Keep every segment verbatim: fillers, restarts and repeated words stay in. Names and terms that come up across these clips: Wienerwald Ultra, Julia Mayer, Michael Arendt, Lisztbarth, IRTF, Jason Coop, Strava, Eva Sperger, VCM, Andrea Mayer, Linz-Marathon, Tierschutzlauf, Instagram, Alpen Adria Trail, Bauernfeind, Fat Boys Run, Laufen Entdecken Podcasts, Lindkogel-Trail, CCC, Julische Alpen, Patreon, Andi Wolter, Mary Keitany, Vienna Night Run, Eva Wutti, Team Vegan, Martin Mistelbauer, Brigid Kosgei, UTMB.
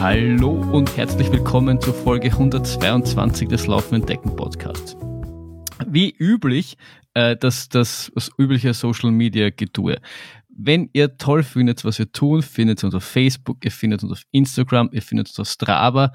Hallo und herzlich willkommen zur Folge hundertzweiundzwanzig des Laufen Entdecken Podcasts. Wie üblich, äh, das, das, das übliche Social Media Getue. Wenn ihr toll findet, was wir tun, findet uns auf Facebook, ihr findet uns auf Instagram, ihr findet uns auf Strava.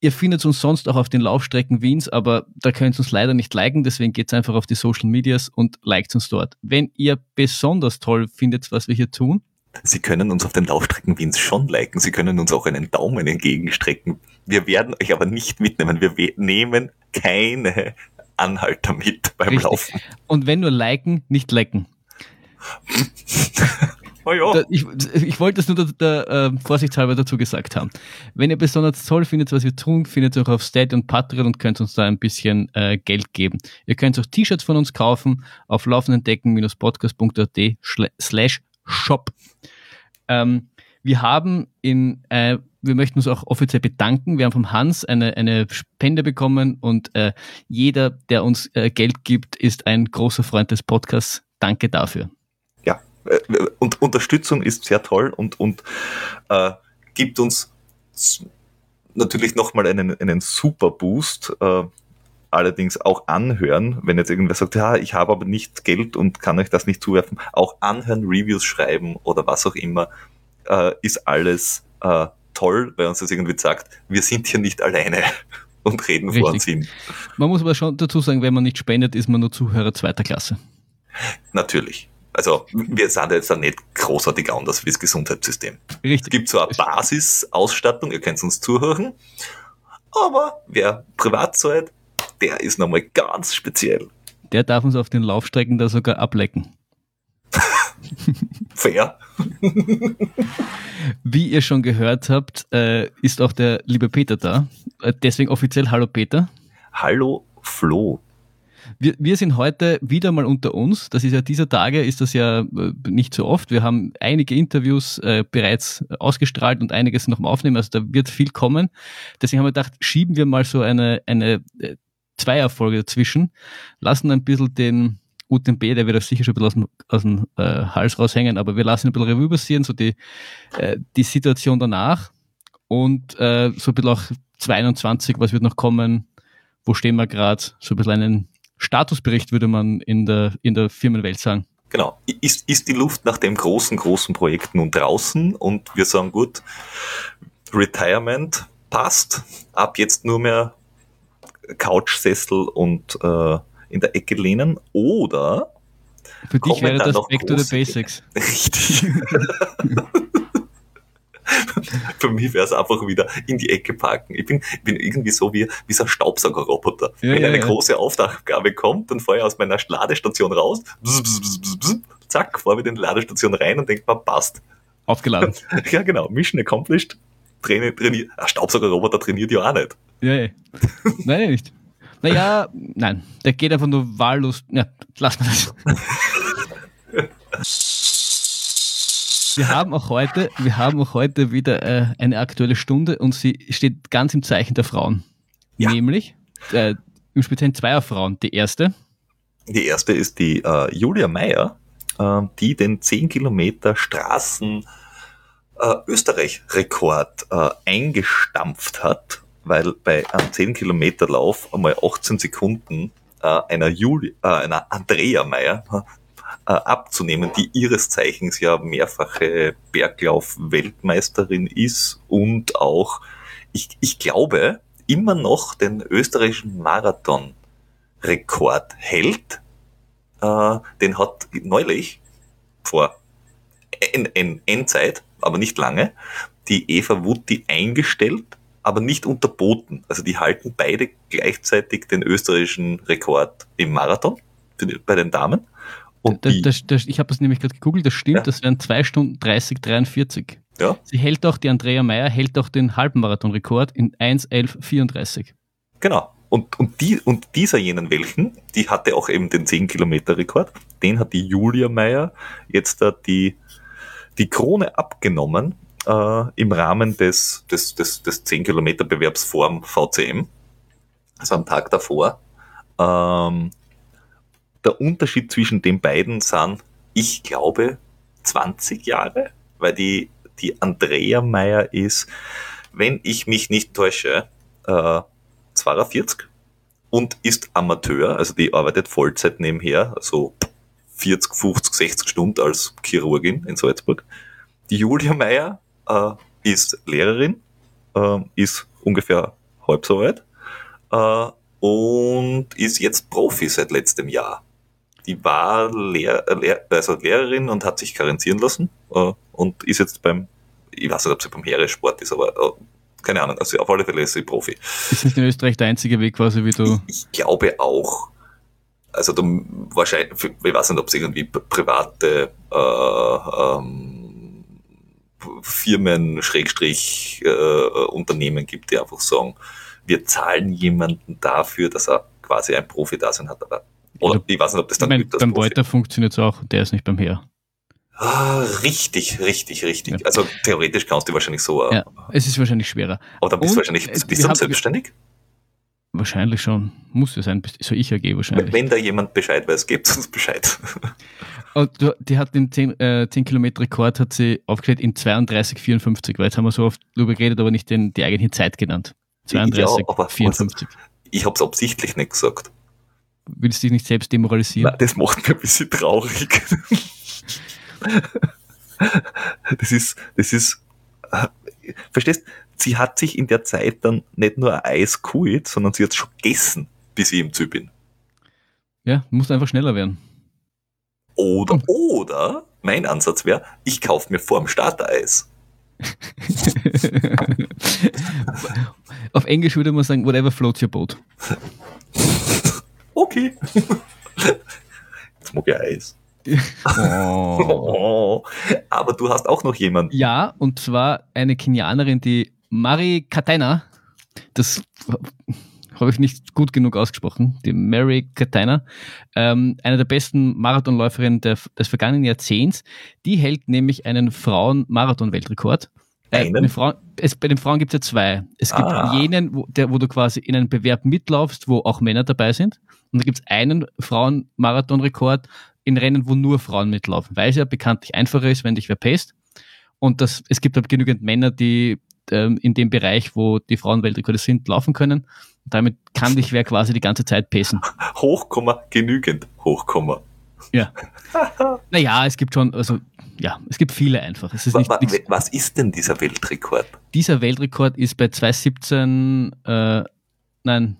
Ihr findet uns sonst auch auf den Laufstrecken Wiens, aber da könnt ihr uns leider nicht liken, deswegen geht's einfach auf die Social Medias und liked uns dort. Wenn ihr besonders toll findet, was wir hier tun, Sie können uns auf den Laufstrecken Wiens schon liken, Sie können uns auch einen Daumen entgegenstrecken. Wir werden euch aber nicht mitnehmen, wir we- nehmen keine Anhalter mit beim Richtig. Laufen. Und wenn nur liken, nicht lecken. Oh ja. ich, ich wollte es nur da, da, äh, vorsichtshalber dazu gesagt haben. Wenn ihr besonders toll findet, was wir tun, findet ihr auch auf Steady und Patreon und könnt uns da ein bisschen äh, Geld geben. Ihr könnt auch T-Shirts von uns kaufen auf laufenentdecken-podcast.at slash shop. Ähm, wir haben in, äh, wir möchten uns auch offiziell bedanken. Wir haben vom Hans eine, eine Spende bekommen und äh, jeder, der uns äh, Geld gibt, ist ein großer Freund des Podcasts. Danke dafür. Ja, und Unterstützung ist sehr toll und, und äh, gibt uns natürlich nochmal einen, einen super Boost. Äh, allerdings auch anhören, wenn jetzt irgendwer sagt, ja, ich habe aber nicht Geld und kann euch das nicht zuwerfen. Auch anhören, Reviews schreiben oder was auch immer äh, ist alles äh, toll, weil uns das irgendwie sagt, wir sind hier nicht alleine und reden vor uns hin. Man muss aber schon dazu sagen, wenn man nicht spendet, ist man nur Zuhörer zweiter Klasse. Natürlich. Also wir sind jetzt da nicht großartig anders wie das Gesundheitssystem. Richtig. Es gibt so eine Basisausstattung, ihr könnt uns zuhören, aber wer privat zahlt, der ist nochmal ganz speziell. Der darf uns auf den Laufstrecken da sogar ablecken. Fair. Wie ihr schon gehört habt, ist auch der liebe Peter da. Deswegen offiziell hallo Peter. Hallo Flo. Wir, wir sind heute wieder mal unter uns. Das ist ja dieser Tage, ist das ja nicht so oft. Wir haben einige Interviews äh, bereits ausgestrahlt und einiges noch mal aufnehmen. Also da wird viel kommen. Deswegen haben wir gedacht, schieben wir mal so eine, eine Zweierfolge dazwischen, lassen ein bisschen den U T M B, der wird sicher schon ein bisschen aus dem, aus dem äh, Hals raushängen, aber wir lassen ein bisschen Revue passieren, so die, äh, die Situation danach und äh, so ein bisschen auch zweiundzwanzig, was wird noch kommen, wo stehen wir gerade, so ein bisschen einen Statusbericht, würde man in der, in der Firmenwelt sagen. Genau. Ist, ist die Luft nach dem großen, großen Projekt nun draußen und wir sagen, gut, Retirement passt, ab jetzt nur mehr Couchsessel und äh, in der Ecke lehnen oder für dich wäre das Back to the Basics. Richtig. Für mich wäre es einfach wieder in die Ecke parken. Ich bin, ich bin irgendwie so wie, wie so ein Staubsaugerroboter. Ja, Wenn ja, eine ja. große Aufgabe kommt, dann fahre ich aus meiner Ladestation raus, bzz, bzz, bzz, bzz, zack, fahre wieder in die Ladestation rein und denke, man passt. Aufgeladen. Ja, genau. Mission accomplished. Traini- traini- ein Staubsaugerroboter trainiert ja auch nicht. Ja, ja. Nein, nicht. Naja, nein. Der geht einfach nur wahllos. Ja, lass mal das. Wir haben auch heute, wir haben auch heute wieder äh, eine aktuelle Stunde und sie steht ganz im Zeichen der Frauen. Ja. Nämlich äh, im Speziellen zweier Frauen. Die erste. Die erste ist die äh, Julia Mayer, äh, die den zehn Kilometer Straßen äh, Österreich-Rekord äh, eingestampft hat, weil bei einem zehn Kilometer Lauf einmal achtzehn Sekunden äh, einer, Juli, äh, einer Andrea Mayer abzunehmen, die ihres Zeichens ja mehrfache Berglauf-Weltmeisterin ist und auch, ich, ich glaube, immer noch den österreichischen Marathon-Rekord hält. Äh, den hat neulich, vor en, en, Endzeit, aber nicht lange, die Eva Wutti eingestellt, aber nicht unterboten. Also die halten beide gleichzeitig den österreichischen Rekord im Marathon die, bei den Damen. Und das, das, das, ich habe das nämlich gerade gegoogelt, das stimmt, ja. Das wären zwei Stunden dreißig, dreiundvierzig. Ja. Sie hält auch, die Andrea Mayer hält auch den Halbmarathon-Rekord in eins elf vierunddreißig. Genau. Und, und, die, und dieser jenen welchen, die hatte auch eben den zehn Kilometer Rekord, den hat die Julia Mayer jetzt da die, die Krone abgenommen äh, im Rahmen des, des, des, des zehn Kilometer Bewerbs vorm V C M, also am Tag davor. Ähm, Der Unterschied zwischen den beiden sind, ich glaube, zwanzig Jahre, weil die, die Andrea Mayer ist wenn ich mich nicht täusche, äh, zweiundvierzig und ist Amateur, also die arbeitet Vollzeit nebenher, also vierzig, fünfzig, sechzig Stunden als Chirurgin in Salzburg. Die Julia Mayer äh, ist Lehrerin, äh, ist ungefähr halb so weit äh, und ist jetzt Profi seit letztem Jahr. Die war Lehr- Lehr- also Lehrerin und hat sich karenzieren lassen äh, und ist jetzt beim, ich weiß nicht, ob sie beim Heeresport ist, aber äh, keine Ahnung, also auf alle Fälle ist sie Profi. Ist nicht in Österreich der einzige Weg quasi, wie du... Ich, ich glaube auch. Also du, wahrscheinlich, ich weiß nicht, ob es irgendwie private äh, ähm, Firmen, Schrägstrich, äh, Unternehmen gibt, die einfach sagen, wir zahlen jemanden dafür, dass er quasi ein Profi-Dasein hat, aber oder ich weiß nicht, ob das dann... Ich meine, beim Wolter funktioniert es auch, der ist nicht beim Heer. Ah, richtig, richtig, richtig. Ja. Also theoretisch kannst du wahrscheinlich so... Ja, es ist wahrscheinlich schwerer. Aber dann bist und du wahrscheinlich bist du selbstständig? Wahrscheinlich schon. Muss ja sein, so ich A G wahrscheinlich. Wenn da jemand Bescheid weiß, gibt es uns Bescheid. Und die hat den zehn-Kilometer-Rekord, äh, hat sie aufgestellt in zweiunddreißig vierundfünfzig, weil jetzt haben wir so oft darüber geredet, aber nicht den, die eigentliche Zeit genannt. zweiunddreißig vierundfünfzig. Ich habe es absichtlich nicht gesagt. Willst du dich nicht selbst demoralisieren? Nein, das macht mir ein bisschen traurig. Das ist, das ist, äh, verstehst, sie hat sich in der Zeit dann nicht nur ein Eis geholt, sondern sie hat schon gegessen, bis ich im Ziel bin. Ja, muss einfach schneller werden. Oder, oh. oder, mein Ansatz wäre, ich kaufe mir vorm Start ein Eis. Auf Englisch würde man sagen, whatever floats your boat. Okay. Jetzt mag ich Eis. Oh. Oh. Aber du hast auch noch jemanden. Ja, und zwar eine Kenianerin, die Mary Keitany. Das habe ich nicht gut genug ausgesprochen. Die Mary Keitany. Ähm, eine der besten Marathonläuferinnen der, des vergangenen Jahrzehnts. Die hält nämlich einen Frauen-Marathon-Weltrekord. Äh, bei, den Frauen, es, bei den Frauen gibt es ja zwei. Es gibt ah. jenen, wo, der, wo du quasi in einem Bewerb mitlaufst, wo auch Männer dabei sind. Und da gibt es einen Frauen-Marathon-Rekord in Rennen, wo nur Frauen mitlaufen, weil es ja bekanntlich einfacher ist, wenn dich wer pest. Und das, es gibt halt genügend Männer, die ähm, in dem Bereich, wo die Frauenweltrekorde sind, laufen können. Und damit kann dich wer quasi die ganze Zeit pesten. Hochkomma, genügend, Hochkomma. Ja. Naja, es gibt schon, also ja, es gibt viele einfach. Es ist nicht, was, nichts, was ist denn dieser Weltrekord? Dieser Weltrekord ist bei zweihundertsiebzehn, äh, nein,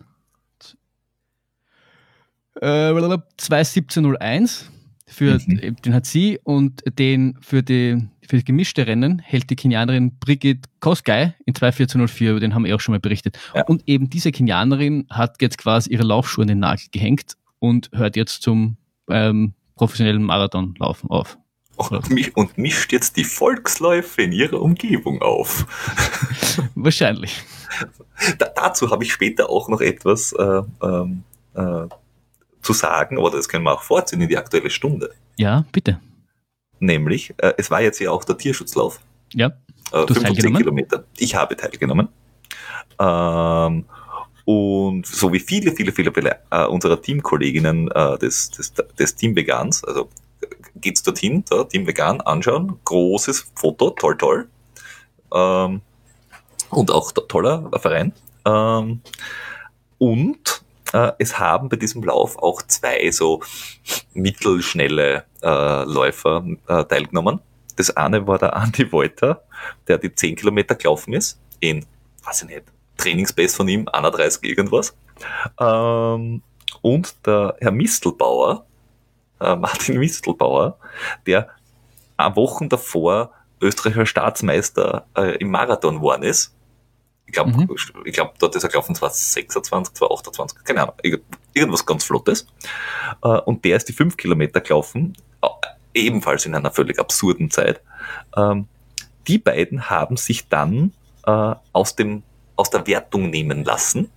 äh, zweihundertsiebzehn null eins. Für, mhm. Den hat sie und den für die, für die gemischte Rennen hält die Kenianerin Brigid Kosgei in zwei vierzehn null vier, über den haben wir auch schon mal berichtet. Ja. Und eben diese Kenianerin hat jetzt quasi ihre Laufschuhe an den Nagel gehängt und hört jetzt zum ähm, professionellen Marathonlaufen auf. Und, mich, und mischt jetzt die Volksläufe in ihrer Umgebung auf. Wahrscheinlich. Da, dazu habe ich später auch noch etwas äh, äh, zu sagen, aber das können wir auch vorziehen in die Aktuelle Stunde. Ja, bitte. Nämlich, äh, es war jetzt ja auch der Tierschutzlauf. Ja. Äh, fünfzehn Kilometer. Ich habe teilgenommen. Ähm, und so wie viele, viele, viele, viele äh, unserer Teamkolleginnen äh, des, des, des Team Vegans, also geht's dorthin, da, Team Vegan anschauen, großes Foto, toll, toll. Ähm, und auch toller Verein. Ähm, und es haben bei diesem Lauf auch zwei so mittelschnelle äh, Läufer äh, teilgenommen. Das eine war der Andi Wolter, der die zehn Kilometer gelaufen ist, in, weiß ich nicht, Trainingsbase von ihm, einunddreißig irgendwas. Ähm, und der Herr Mistelbauer, äh, Martin Mistelbauer, der ein Wochen davor österreichischer Staatsmeister äh, im Marathon geworden ist. Ich glaube, mhm. ich glaub, dort ist er gelaufen zweitausendsechsundzwanzig, zweitausendachtundzwanzig, keine Ahnung, irgendwas ganz Flottes. Und der ist die fünf Kilometer gelaufen, ebenfalls in einer völlig absurden Zeit. Die beiden haben sich dann aus, dem, aus der Wertung nehmen lassen,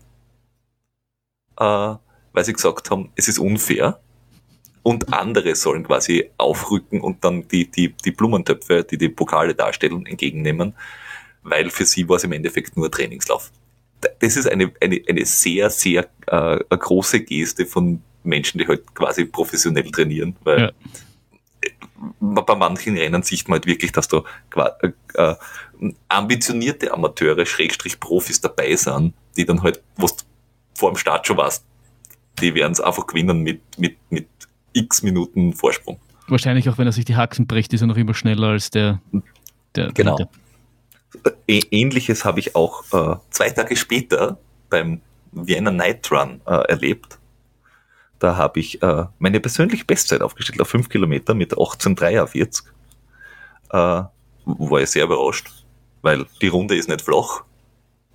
weil sie gesagt haben, es ist unfair. Und andere sollen quasi aufrücken und dann die, die, die Blumentöpfe, die die Pokale darstellen, entgegennehmen. Weil für sie war es im Endeffekt nur Trainingslauf. Das ist eine, eine, eine sehr, sehr äh, große Geste von Menschen, die halt quasi professionell trainieren, weil ja. man bei manchen Rennen sieht man halt wirklich, dass da äh, ambitionierte Amateure, Schrägstrich Profis dabei sind, die dann halt, was du vor dem Start schon weißt, die werden es einfach gewinnen mit, mit, mit x Minuten Vorsprung. Wahrscheinlich auch, wenn er sich die Haxen bricht, ist er noch immer schneller als der... der genau. Der. Ähnliches habe ich auch äh, zwei Tage später beim Vienna Night Run äh, erlebt. Da habe ich äh, meine persönliche Bestzeit aufgestellt auf fünf Kilometer mit achtzehn Komma vierzig drei. Äh, war ich sehr überrascht, weil die Runde ist nicht flach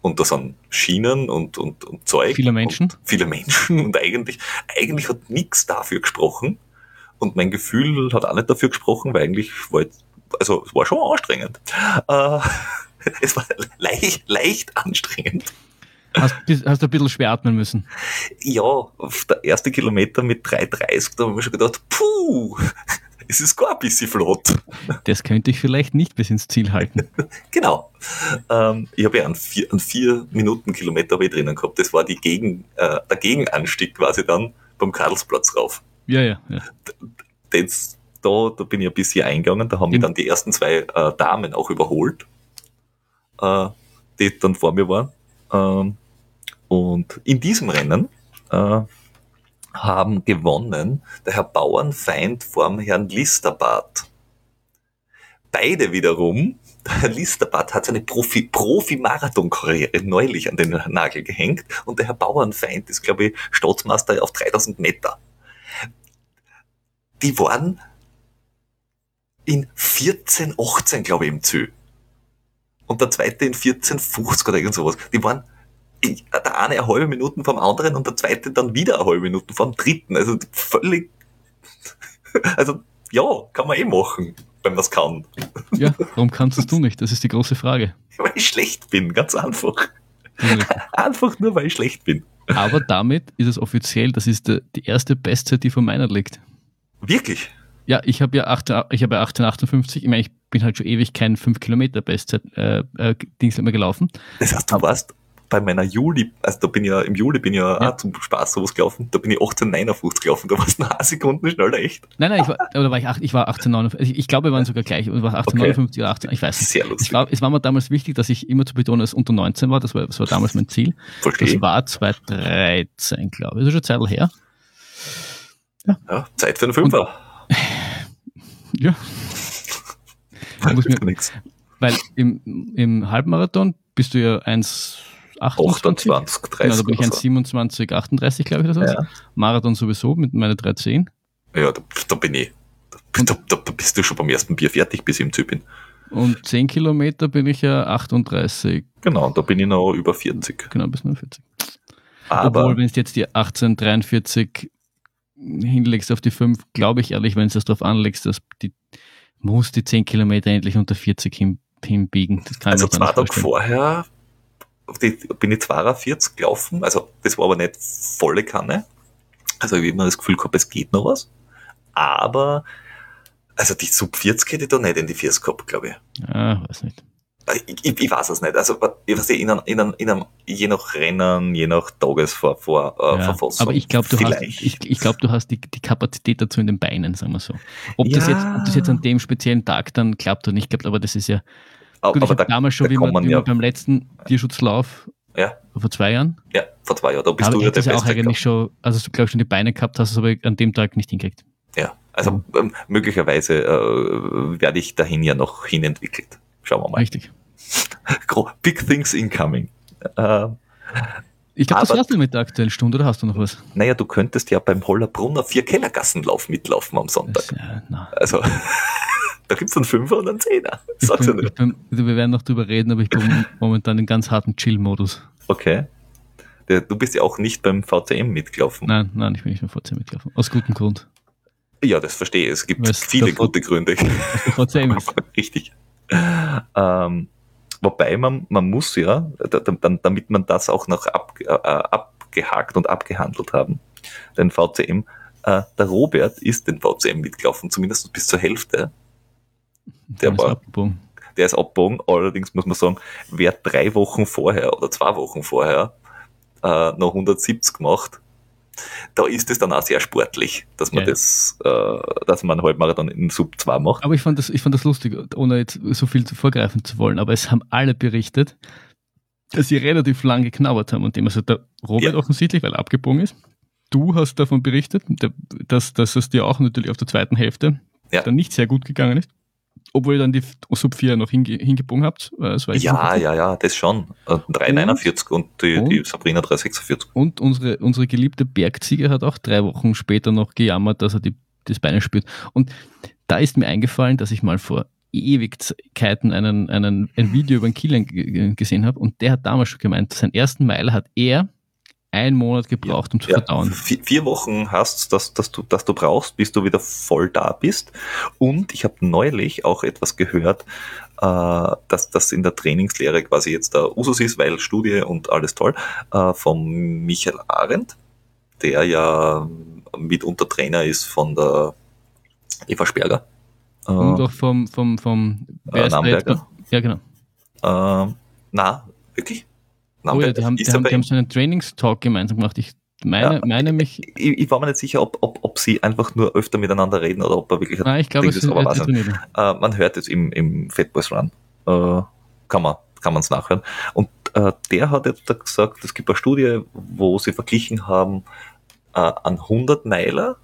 und da sind Schienen und, und, und Zeug. Viele Menschen. Und viele Menschen und eigentlich, eigentlich hat nichts dafür gesprochen und mein Gefühl hat auch nicht dafür gesprochen, weil eigentlich war ich, also es war schon anstrengend. Äh, es war leicht, leicht anstrengend. Hast, hast du ein bisschen schwer atmen müssen? Ja, der erste Kilometer mit drei Komma dreißig, da habe ich mir schon gedacht, puh, es ist gar ein bisschen flott. Das könnte ich vielleicht nicht bis ins Ziel halten. Genau. Ähm, ich habe ja einen vier Minuten Kilometer drinnen gehabt. Das war die Gegen, äh, der Gegenanstieg quasi dann beim Karlsplatz rauf. Ja, ja. ja. Das, da, da bin ich ein bisschen eingegangen. Da haben mich dann die ersten zwei äh, Damen auch überholt, äh, die dann vor mir waren. Ähm, Und in diesem Rennen äh, haben gewonnen der Herr Bauernfeind vom Herrn Lisztbarth. Beide wiederum, der Herr Lisztbarth hat seine Profi, Profi-Marathon-Karriere neulich an den Nagel gehängt und der Herr Bauernfeind ist, glaube ich, Staatsmeister auf dreitausend Meter. Die waren in vierzehn achtzehn, glaube ich, im Ziel. Und der zweite in vierzehn fünfzig oder irgend sowas. Die waren Ich, der eine eine halbe Minuten vom anderen und der zweite dann wieder eine halbe Minuten vom dritten. Also völlig, also ja, kann man eh machen, wenn man es kann. Ja, warum kannst es du nicht? Das ist die große Frage. Weil ich schlecht bin, ganz einfach. Einfach nur, weil ich schlecht bin. Aber damit ist es offiziell, das ist die erste Bestzeit, die vor meiner liegt. Wirklich? Ja, ich habe ja achtzehn Komma achtundfünfzig, ich meine, ich bin halt schon ewig kein fünf Kilometer Bestzeit äh, äh, Dings mehr gelaufen. Das heißt, du warst bei meiner Juli, also da bin ich ja, im Juli bin ich ja, ja. Auch zum Spaß sowas gelaufen, da bin ich achtzehn neunundfünfzig gelaufen, da war es neun Sekunden schneller, echt. Nein, nein, ich war, oder war ich, acht, ich war achtzehn neunundfünfzig, ich, ich glaube, wir waren sogar gleich, war achtzehn neunundfünfzig oder achtzehn, ich weiß nicht. Sehr lustig. Ich glaub, es war mir damals wichtig, dass ich immer zu betonen, dass unter neunzehn war, das war, das war damals mein Ziel. Verstehe. Das war zweitausenddreizehn, glaube ich, das ist schon eine Zeit her. Ja, ja Zeit für einen Fünfer. Und, ja. Da muss mir, weil im, im Halbmarathon bist du ja eins achtundzwanzig, achtundzwanzig dreißig. Genau, da bin ich eins siebenundzwanzig, achtunddreißig, glaube ich, das war's. Ja. Marathon sowieso mit meiner drei zehn. Ja, da, da bin ich. Da, da, da, da bist du schon beim ersten Bier fertig, bis ich im Ziel bin. Und zehn Kilometer bin ich ja achtunddreißig. Genau, da bin ich noch über vierzig. Genau, bis nur vierzig. Aber obwohl, wenn du jetzt die achtzehn dreiundvierzig hinlegst auf die fünf, glaube ich ehrlich, wenn du das drauf anlegst, dass die, muss die zehn Kilometer endlich unter vierzig hin, hinbiegen. Das kann also zwei Tage vorher Die, bin ich zweiundvierzig gelaufen, also das war aber nicht volle Kanne, also ich habe immer das Gefühl gehabt, es geht noch was, aber also die Sub vierzig hätte ich da nicht in die vierzig gehabt, glaube ich. Ah, weiß nicht. Ich, ich, ich weiß es nicht, also ich weiß nicht, in einem, in einem, in einem, je nach Rennen, je nach Tagesverfassung. Ja, aber ich glaube, du, ich, ich glaub, du hast die, die Kapazität dazu in den Beinen, sagen wir so. Ob, ja. das jetzt, ob das jetzt an dem speziellen Tag dann klappt oder nicht klappt, aber das ist ja... Gut, aber ich habe damals schon, da wie man, man wie ja. beim letzten Tierschutzlauf, ja. vor zwei Jahren. Ja, vor zwei Jahren, da bist aber du ja der Beste. Auch eigentlich schon, also du glaube ich schon die Beine gehabt hast, aber an dem Tag nicht hingekriegt. Ja, also ähm, möglicherweise äh, werde ich dahin ja noch hinentwickelt. Schauen wir mal. Richtig. Big things incoming. Ähm, ich glaube, das war's dann mit der aktuellen Stunde, oder hast du noch was? Naja, du könntest ja beim Hollerbrunner Kellergassenlauf mitlaufen am Sonntag. Das, äh, na. Also... Da gibt es einen Fünfer und einen Zehner. Sag's ja nicht. Bin, wir werden noch drüber reden, aber ich bin momentan in ganz harten Chill-Modus. Okay. Du bist ja auch nicht beim V C M mitgelaufen. Nein, nein, ich bin nicht beim V C M mitgelaufen. Aus gutem Grund. Ja, das verstehe ich. Es gibt Weil's viele gute v- Gründe. V C M ist. Richtig. Ähm, wobei man, man muss ja, damit man das auch noch ab, äh, abgehakt und abgehandelt haben, den V C M, äh, der Robert ist den V C M mitgelaufen, zumindest bis zur Hälfte. Der, war, der ist abgebogen, allerdings muss man sagen, wer drei Wochen vorher oder zwei Wochen vorher äh, noch hundertsiebzig macht, da ist es dann auch sehr sportlich, dass man ja, das, äh, dass man einen Halbmarathon in Sub zwei macht. Aber ich fand das, ich fand das lustig, ohne jetzt so viel vorgreifen zu wollen, aber es haben alle berichtet, dass sie relativ lang geknabbert haben und dem, also der Robert ja, offensichtlich, weil er abgebogen ist. Du hast davon berichtet, dass, dass es dir auch natürlich auf der zweiten Hälfte ja, dann nicht sehr gut gegangen ist, obwohl ihr dann die Sub vier noch hinge, hingebogen habt. Das war ja, ja, ja, das schon. drei neunundvierzig und, und die, und, die Sabrina drei sechsundvierzig. Und unsere, unsere geliebte Bergsieger hat auch drei Wochen später noch gejammert, dass er die, das Beine spürt. Und da ist mir eingefallen, dass ich mal vor Ewigkeiten einen, einen, ein Video über einen Kilian g- gesehen habe und der hat damals schon gemeint, seinen ersten Meiler hat er einen Monat gebraucht, ja, um zu ja, verdauen. Vier, vier Wochen hast du, dass, dass du, dass du brauchst, bis du wieder voll da bist. Und ich habe neulich auch etwas gehört, äh, dass das in der Trainingslehre quasi jetzt der Usus ist, weil Studie und alles toll, äh, von Michael Arendt, der ja mitunter Trainer ist von der Eva Sperger. Äh, und auch vom, vom, vom, äh, Namberger. Ja, genau. Äh, na, wirklich? Nein, oh ja, die haben, die, haben, die haben so einen Trainingstalk gemeinsam gemacht. Ich meine, ja, meine mich. Ich, ich war mir nicht sicher, ob, ob, ob sie einfach nur öfter miteinander reden oder ob er wirklich. Nein, ich glaube, es ist aber was. Äh, man hört es im, im Fat Boys Run. Äh, kann man kann man's nachhören. Und äh, der hat jetzt gesagt, es gibt eine Studie, wo sie verglichen haben, äh, an hundert Meiler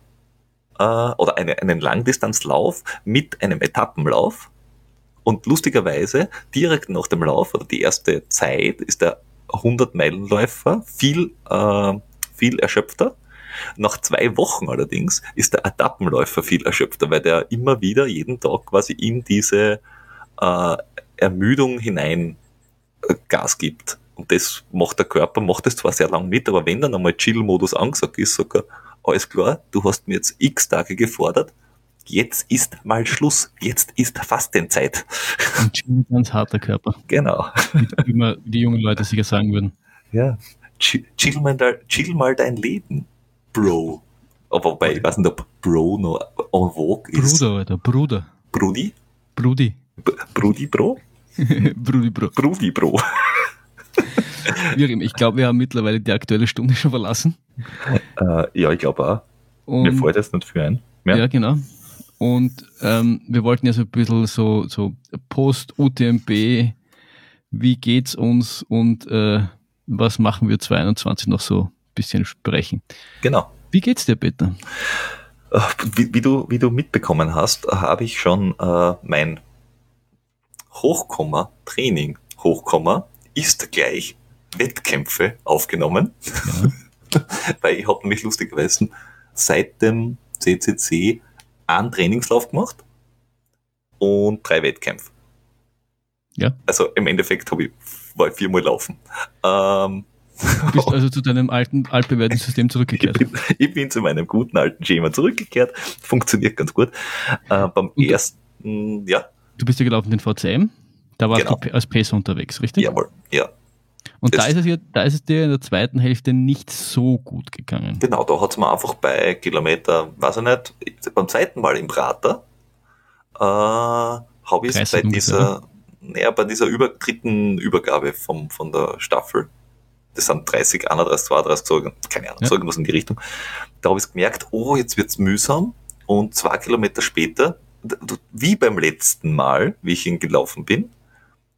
äh, oder eine, einen Langdistanzlauf mit einem Etappenlauf. Und lustigerweise, direkt nach dem Lauf oder die erste Zeit ist der hundert-Meilen-Läufer viel, äh, viel erschöpfter. Nach zwei Wochen allerdings ist der Etappenläufer viel erschöpfter, weil der immer wieder jeden Tag quasi in diese äh, Ermüdung hinein äh, Gas gibt. Und das macht der Körper, macht das zwar sehr lang mit, aber wenn dann einmal Chill-Modus angesagt ist, sogar, alles klar, du hast mir jetzt x Tage gefordert, jetzt ist mal Schluss, jetzt ist Fastenzeit. Ein chill, ganz harter Körper. Genau. Wie immer die jungen Leute sicher sagen würden. Ja, chill, chill, mal, chill mal dein Leben, Bro. Aber wobei, ich weiß nicht, ob Bro noch en vogue ist. Bruder, Alter, Bruder. Brudi? Brudi. B- Brudi, Bro? Brudi, Bro. Brudi, Bro. Ich glaube, wir haben mittlerweile die Aktuelle Stunde schon verlassen. Äh, ja, ich glaube auch. Und mir fällt das nicht viel ein. Ja, ja genau. Und ähm, wir wollten ja so ein bisschen so, so Post-U T M B, wie geht's uns und äh, was machen wir zweiundzwanzig noch so ein bisschen sprechen. Genau. Wie geht's dir, Peter? Wie, wie, du, wie du mitbekommen hast, habe ich schon äh, mein Hochkomma-Training, Hochkomma ist gleich Wettkämpfe aufgenommen, ja. Weil ich habe nämlich lustigerweise seit dem C C C einen Trainingslauf gemacht und drei Wettkämpfe. Ja. Also im Endeffekt habe ich, war ich viermal laufen. Ähm, du bist also zu deinem alten Altbewertungssystem zurückgekehrt. Ich bin, ich bin zu meinem guten alten Schema zurückgekehrt. Funktioniert ganz gut. Äh, beim und ersten, ja. Du bist ja gelaufen den V C M. Da warst genau. du als Pacer unterwegs, richtig? Jawohl, ja. Und da ist, es ja, da ist es dir in der zweiten Hälfte nicht so gut gegangen. Genau, da hat es mir einfach bei Kilometer, weiß ich nicht, beim zweiten Mal im Prater, äh, habe ich es bei dieser, naja, bei dieser über, dritten Übergabe vom, von der Staffel, das sind dreißig, einunddreißig, zweiunddreißig, so, keine Ahnung, ja. so irgendwas in die Richtung, da habe ich gemerkt, oh, jetzt wird es mühsam und zwei Kilometer später, wie beim letzten Mal, wie ich ihn gelaufen bin,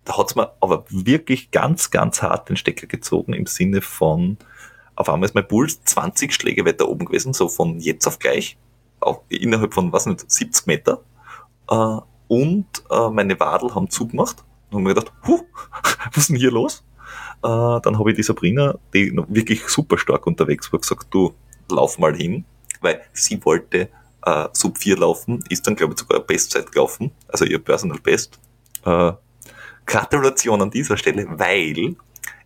da hat's mir aber wirklich ganz, ganz hart den Stecker gezogen im Sinne von, auf einmal ist mein Puls zwanzig Schläge weiter oben gewesen, so von jetzt auf gleich, auch innerhalb von, was nicht, siebzig Meter, und meine Wadel haben zugemacht und haben mir gedacht, huh, was ist denn hier los? Dann habe ich die Sabrina, die wirklich super stark unterwegs war, gesagt, du, lauf mal hin, weil sie wollte Sub vier laufen, ist dann, glaube ich, sogar eine Bestzeit gelaufen, also ihr Personal Best. Gratulation an dieser Stelle, weil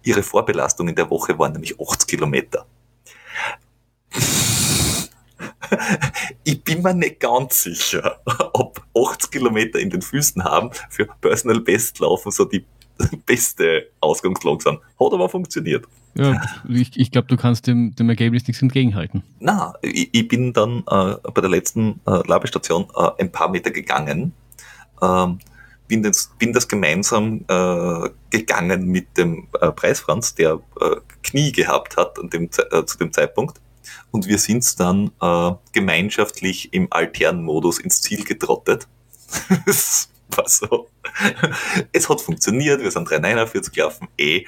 ihre Vorbelastung in der Woche waren nämlich achtzig Kilometer. Ich bin mir nicht ganz sicher, ob achtzig Kilometer in den Füßen haben für Personal Best laufen so die beste Ausgangslage sind. Hat aber funktioniert. Ja, ich ich glaube, du kannst dem, dem Ergebnis nichts entgegenhalten. Na, ich, ich bin dann äh, bei der letzten äh, Labestation äh, ein paar Meter gegangen. Ähm, Bin das, bin das gemeinsam äh, gegangen mit dem äh, Preis Franz, der äh, Knie gehabt hat an dem, äh, zu dem Zeitpunkt. und wir sind dann äh, gemeinschaftlich im Alternmodus ins Ziel getrottet. Es war so. Es hat funktioniert, wir sind drei neunundvierzig gelaufen, eh.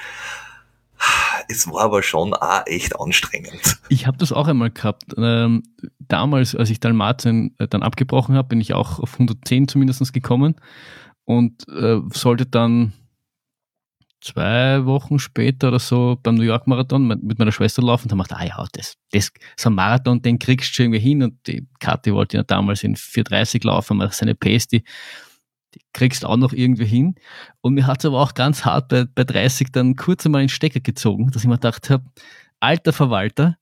Es war aber schon auch echt anstrengend. Ich habe das auch einmal gehabt. Ähm, damals, als ich Dalmatien äh, dann abgebrochen habe, bin ich auch auf hundertzehn zumindest gekommen und äh, sollte dann zwei Wochen später oder so beim New York Marathon mit meiner Schwester laufen und haben gedacht, ah ja, das, das, so ein Marathon, den kriegst du schon irgendwie hin. Und die Kathi wollte ja damals in vier dreißig laufen, aber seine Pace, die kriegst auch noch irgendwie hin. Und mir hat es aber auch ganz hart bei, bei dreißig dann kurz einmal den Stecker gezogen, dass ich mir gedacht habe, alter Verwalter,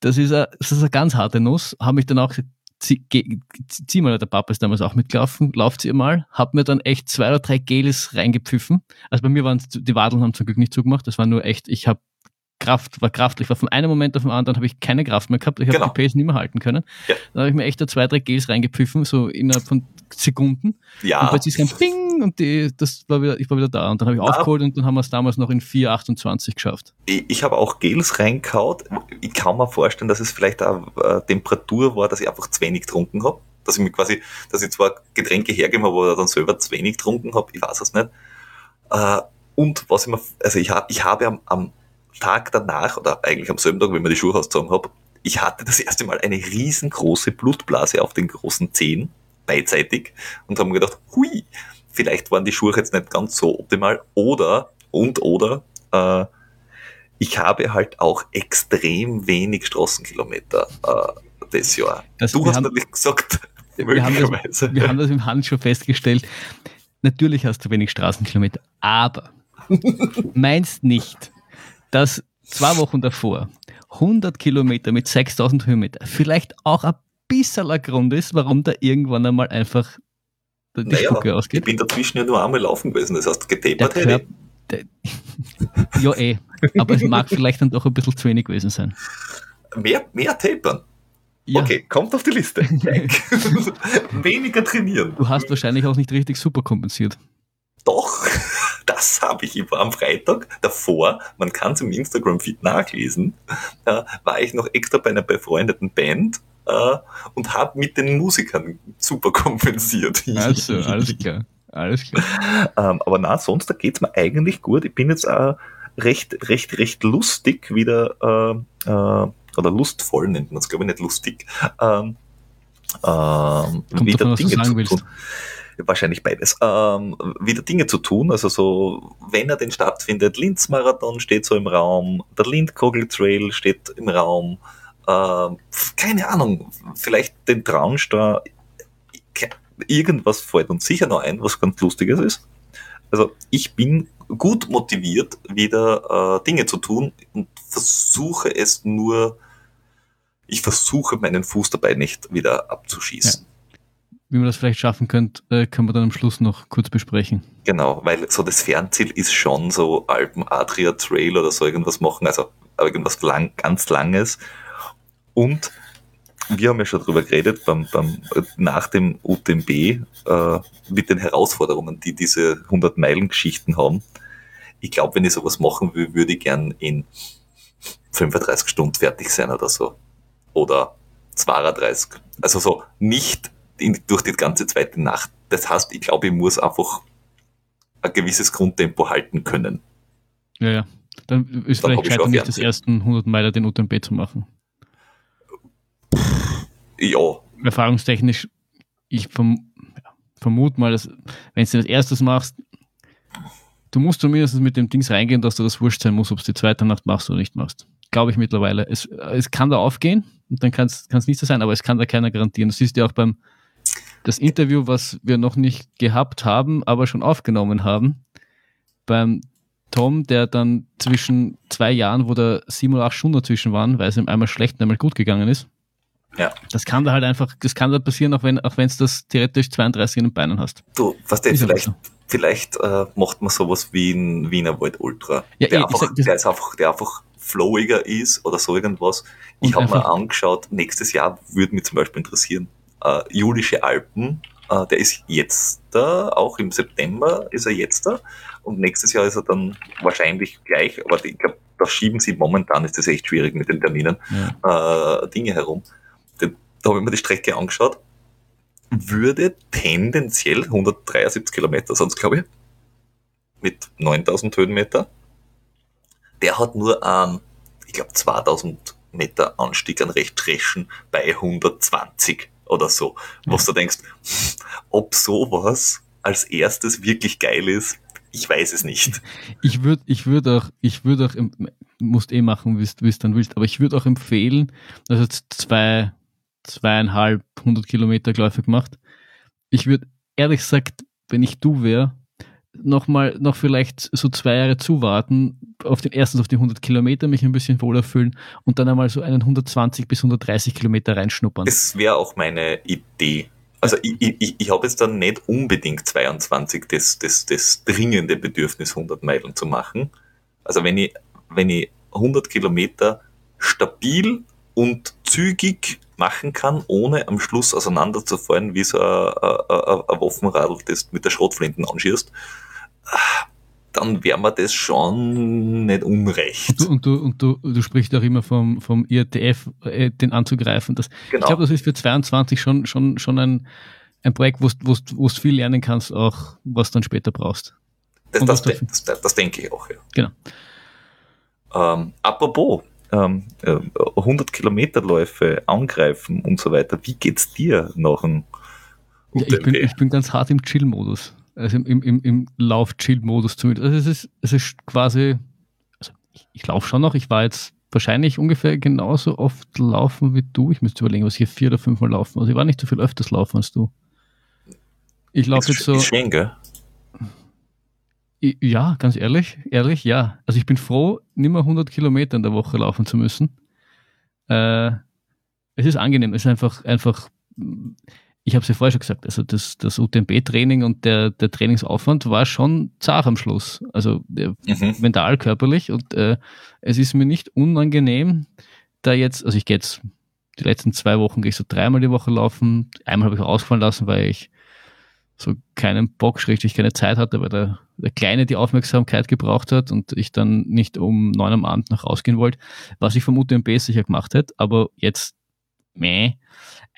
das ist eine ganz harte Nuss. Habe mich dann auch gesagt, zieh, zieh, zieh mal, der Papa ist damals auch mitgelaufen, lauft sie mal, habe mir dann echt zwei oder drei Geles reingepfiffen. Also bei mir waren die Wadeln haben zum Glück nicht zugemacht, das war nur echt, ich habe Kraft, war Kraft, ich war von einem Moment auf den anderen, habe ich keine Kraft mehr gehabt, ich habe genau. die Pace nicht mehr halten können. Ja. Dann habe ich mir echt da zwei, drei Gels reingepfiffen, so innerhalb von Sekunden. Ja. Und plötzlich ist ein Ping und die, das war wieder, ich war wieder da. Und dann habe ich ja. aufgeholt und dann haben wir es damals noch in vier achtundzwanzig geschafft. Ich, ich habe auch Gels reingehaut. Ich kann mir vorstellen, dass es vielleicht eine Temperatur war, dass ich einfach zu wenig getrunken habe. Dass ich mir quasi, dass ich zwar Getränke hergegeben habe, aber dann selber zu wenig getrunken habe, ich weiß es nicht. Und was ich mir, also ich, ich habe am, am Tag danach, oder eigentlich am selben Tag, wenn ich mir die Schuhe ausgezogen habe, ich hatte das erste Mal eine riesengroße Blutblase auf den großen Zehen, beidseitig, und habe mir gedacht, hui, vielleicht waren die Schuhe jetzt nicht ganz so optimal, oder, und, oder, äh, ich habe halt auch extrem wenig Straßenkilometer äh, des Jahr. Das du hast haben, natürlich gesagt, wir möglicherweise. Haben das, wir haben das im Handschuh festgestellt, natürlich hast du wenig Straßenkilometer, aber meinst nicht, dass zwei Wochen davor hundert Kilometer mit sechstausend Höhenmeter vielleicht auch ein bisschen ein Grund ist, warum da irgendwann einmal einfach die naja, Spucke ausgeht. Ich bin dazwischen ja nur einmal laufen gewesen, das heißt getapert hätte ich. Ja eh, aber es mag vielleicht dann doch ein bisschen zu wenig gewesen sein. Mehr, mehr tapern? Ja. Okay, kommt auf die Liste. Weniger trainieren. Du hast wahrscheinlich auch nicht richtig super kompensiert. Doch, das habe ich über am Freitag davor, man kann es im Instagram-Feed nachlesen, äh, war ich noch extra bei einer befreundeten Band äh, und habe mit den Musikern super kompensiert. Also, alles klar. Alles klar. ähm, aber na, sonst, da geht es mir eigentlich gut. Ich bin jetzt auch recht, recht, recht lustig wieder, äh, äh, oder lustvoll nennt man es, glaube ich, nicht lustig, ähm, ähm, wieder davon, Dinge zu willst. Tun. Wahrscheinlich beides. Ähm, wieder Dinge zu tun, also so, wenn er denn stattfindet, Linz-Marathon steht so im Raum, der Lindkogel-Trail steht im Raum, äh, keine Ahnung, vielleicht den Traunstein, irgendwas fällt uns sicher noch ein, was ganz Lustiges ist. Also ich bin gut motiviert, wieder äh, Dinge zu tun und versuche es nur, ich versuche meinen Fuß dabei nicht wieder abzuschießen. Ja. Wie man das vielleicht schaffen könnte, können wir dann am Schluss noch kurz besprechen. Genau, weil so das Fernziel ist schon so Alpen Adria Trail oder so irgendwas machen, also irgendwas lang, ganz Langes. Und wir haben ja schon drüber geredet, beim, beim, nach dem U T M B, äh, mit den Herausforderungen, die diese hundert-Meilen-Geschichten haben. Ich glaube, wenn ich sowas machen würde, würde ich gern in fünfunddreißig Stunden fertig sein oder so. Oder zweiunddreißig. Also so nicht In, durch die ganze zweite Nacht. Das heißt, ich glaube, ich muss einfach ein gewisses Grundtempo halten können. Ja, ja. Dann ist dann vielleicht gescheiter, nicht das ersten hundert Meiler den U T M B zu machen. Ja. Erfahrungstechnisch, ich verm- ja, vermute mal, dass wenn du das erstes machst, du musst zumindest mit dem Dings reingehen, dass du das wurscht sein muss, ob du die zweite Nacht machst oder nicht machst. Glaube ich mittlerweile. Es, es kann da aufgehen und dann kann es nicht so sein, aber es kann da keiner garantieren. Das ist ja auch beim Das Interview, was wir noch nicht gehabt haben, aber schon aufgenommen haben, beim Tom, der dann zwischen zwei Jahren, wo da sieben oder acht Stunden dazwischen waren, weil es ihm einmal schlecht und einmal gut gegangen ist. Ja. Das kann da halt einfach, das kann da passieren, auch wenn auch wenn es das theoretisch zweiunddreißig in den Beinen hast. Du, was denn vielleicht, so. vielleicht äh, macht man sowas wie ein Wienerwald Ultra. Ja, der, ich, einfach, ich sag, der ist einfach, der einfach flowiger ist oder so irgendwas. Ich habe mir angeschaut, nächstes Jahr würde mich zum Beispiel interessieren. Uh, Julische Alpen, uh, der ist jetzt da, auch im September ist er jetzt da und nächstes Jahr ist er dann wahrscheinlich gleich, aber ich glaube, da schieben sie momentan, ist das echt schwierig mit den Terminen, ja. äh, Dinge herum. Da, da habe ich mir die Strecke angeschaut. Würde tendenziell hundertdreiundsiebzig Kilometer, sonst glaube ich, mit neuntausend Höhenmeter. Der hat nur einen, ich glaube, zweitausend Meter Anstieg an Rechtschreschen bei hundertzwanzig oder so. Mhm. Was du denkst, ob sowas als erstes wirklich geil ist, ich weiß es nicht. Ich würde ich würd auch, ich würd auch, musst eh machen, wie es dann willst, aber ich würde auch empfehlen, also jetzt zwei, zweieinhalb, hundert Kilometer Läufe gemacht. Ich würde ehrlich gesagt, wenn ich du wäre, noch mal, noch vielleicht so zwei Jahre zuwarten, auf den, erstens auf die hundert Kilometer mich ein bisschen wohler fühlen und dann einmal so einen hundertzwanzig bis hundertdreißig Kilometer reinschnuppern. Das wäre auch meine Idee. Also ja. ich, ich, ich habe jetzt dann nicht unbedingt zweiundzwanzig das, das, das dringende Bedürfnis, hundert Meilen zu machen. Also wenn ich, wenn ich hundert Kilometer stabil und zügig machen kann, ohne am Schluss auseinanderzufallen, wie so ein Waffenradl, das mit der Schrotflinten anschießt, dann wäre mir das schon nicht unrecht. Und du, und du, und du, du sprichst auch immer vom, vom I R T F, äh, den anzugreifen. Das, genau. Ich glaube, das ist für zweiundzwanzig schon, schon, schon ein, ein Projekt, wo du viel lernen kannst, auch was dann später brauchst. Das, das, de- das, das denke ich auch, ja. Genau. Ähm, apropos, ähm, hundert Kilometer Läufe angreifen und so weiter, wie geht's dir nach dem U T M B? Ja, ich, bin, ich bin ganz hart im Chill-Modus. Also im, im, im Lauf-Chill-Modus zumindest. Also es ist, es ist quasi, also ich, ich laufe schon noch, ich war jetzt wahrscheinlich ungefähr genauso oft laufen wie du. Ich müsste überlegen, was ich hier vier oder fünf Mal laufen. Also ich war nicht so viel öfters laufen als du. Ich laufe jetzt so. Ist schön, gell? Ich, ja, ganz ehrlich, ehrlich, ja. Also ich bin froh, nicht mehr hundert Kilometer in der Woche laufen zu müssen. Äh, es ist angenehm, es ist einfach, einfach. Ich habe es ja vorher schon gesagt, also das, das U T M B-Training und der, der Trainingsaufwand war schon zart am Schluss, also mhm. mental, körperlich und äh, es ist mir nicht unangenehm, da jetzt, also ich gehe jetzt, die letzten zwei Wochen gehe ich so dreimal die Woche laufen, einmal habe ich ausfallen lassen, weil ich so keinen Bock, schrägstrich keine Zeit hatte, weil der, der Kleine die Aufmerksamkeit gebraucht hat und ich dann nicht um neun am Abend noch rausgehen wollte, was ich vom U T M B sicher gemacht hätte, aber jetzt, meh,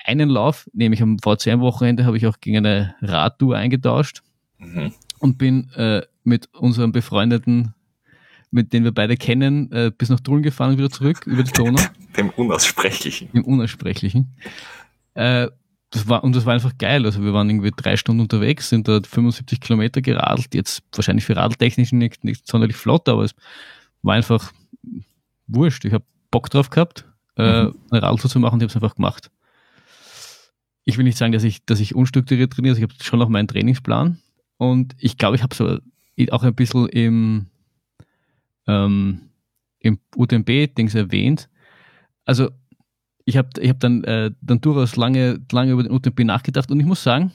einen Lauf, nämlich am V C M-Wochenende, habe ich auch gegen eine Radtour eingetauscht mhm. und bin äh, mit unserem Befreundeten, mit dem wir beide kennen, äh, bis nach Tulln gefahren und wieder zurück über die Donau. Dem Unaussprechlichen. Dem Unaussprechlichen. Äh, das war, und das war einfach geil. Also wir waren irgendwie drei Stunden unterwegs, sind da fünfundsiebzig Kilometer geradelt, jetzt wahrscheinlich für Radeltechnisch nicht, nicht sonderlich flott, aber es war einfach wurscht. Ich habe Bock drauf gehabt, äh, eine Radtour zu machen und ich habe es einfach gemacht. Ich will nicht sagen, dass ich, dass ich unstrukturiert trainiere, also ich habe schon noch meinen Trainingsplan und ich glaube, ich habe so auch ein bisschen im, ähm, im U T M B-Dings erwähnt. Also ich habe ich hab dann, äh, dann durchaus lange, lange über den U T M B nachgedacht und ich muss sagen,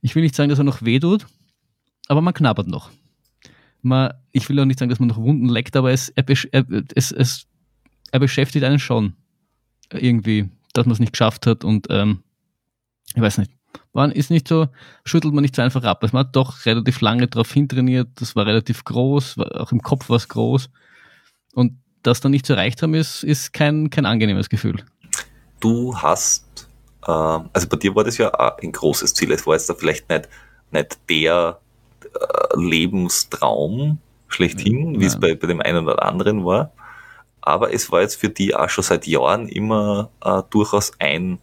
ich will nicht sagen, dass er noch weh tut, aber man knabbert noch. Man, ich will auch nicht sagen, dass man noch Wunden leckt, aber es, er, es, es, er beschäftigt einen schon irgendwie, dass man es nicht geschafft hat und ähm, ich weiß nicht, man ist nicht so, schüttelt man nicht so einfach ab. Also man hat doch relativ lange drauf hintrainiert, das war relativ groß, war, auch im Kopf war es groß und das dann nicht so erreicht haben, ist, ist kein, kein angenehmes Gefühl. Du hast, äh, also bei dir war das ja auch ein großes Ziel, es war jetzt da vielleicht nicht, nicht der äh, Lebenstraum schlechthin, wie es bei, bei dem einen oder anderen war, aber es war jetzt für die auch schon seit Jahren immer äh, durchaus ein,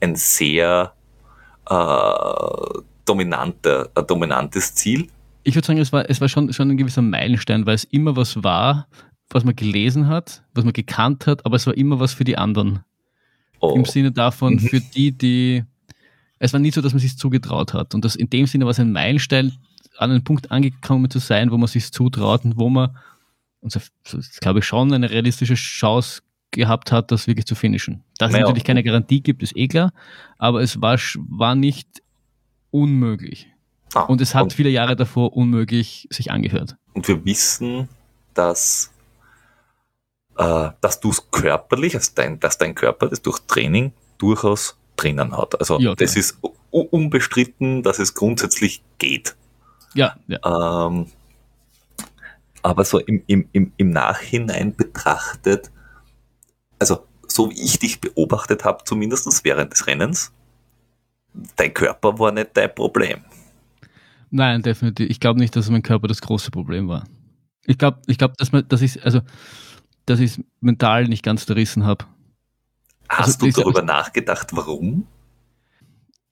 ein sehr äh, dominanter, ein dominantes Ziel. Ich würde sagen, es war, es war schon, schon ein gewisser Meilenstein, weil es immer was war, was man gelesen hat, was man gekannt hat, aber es war immer was für die anderen. Oh. Im Sinne davon, mhm. für die, die... Es war nicht so, dass man sich zugetraut hat. Und das in dem Sinne war es ein Meilenstein, an einen Punkt angekommen zu sein, wo man sich zutraut und wo man... Und so, so, glaube ich, schon eine realistische Chance gehabt hat, das wirklich zu finishen. Dass naja, es natürlich keine Garantie gibt, ist eh klar, aber es war, war nicht unmöglich. Ah, und es hat und viele Jahre davor unmöglich sich angehört. Und wir wissen, dass, äh, dass du es körperlich, also dein, dass dein Körper das durch Training durchaus drinnen hat. Also ja, das ist u- unbestritten, dass es grundsätzlich geht. Ja, ja. Ähm, aber so im, im, im, im Nachhinein betrachtet, also so wie ich dich beobachtet habe, zumindest während des Rennens, dein Körper war nicht dein Problem. Nein, definitiv. Ich glaube nicht, dass mein Körper das große Problem war. Ich glaube, ich glaub, dass, dass ich es also, mental nicht ganz zerrissen habe. Hast also, du darüber ich, nachgedacht, warum?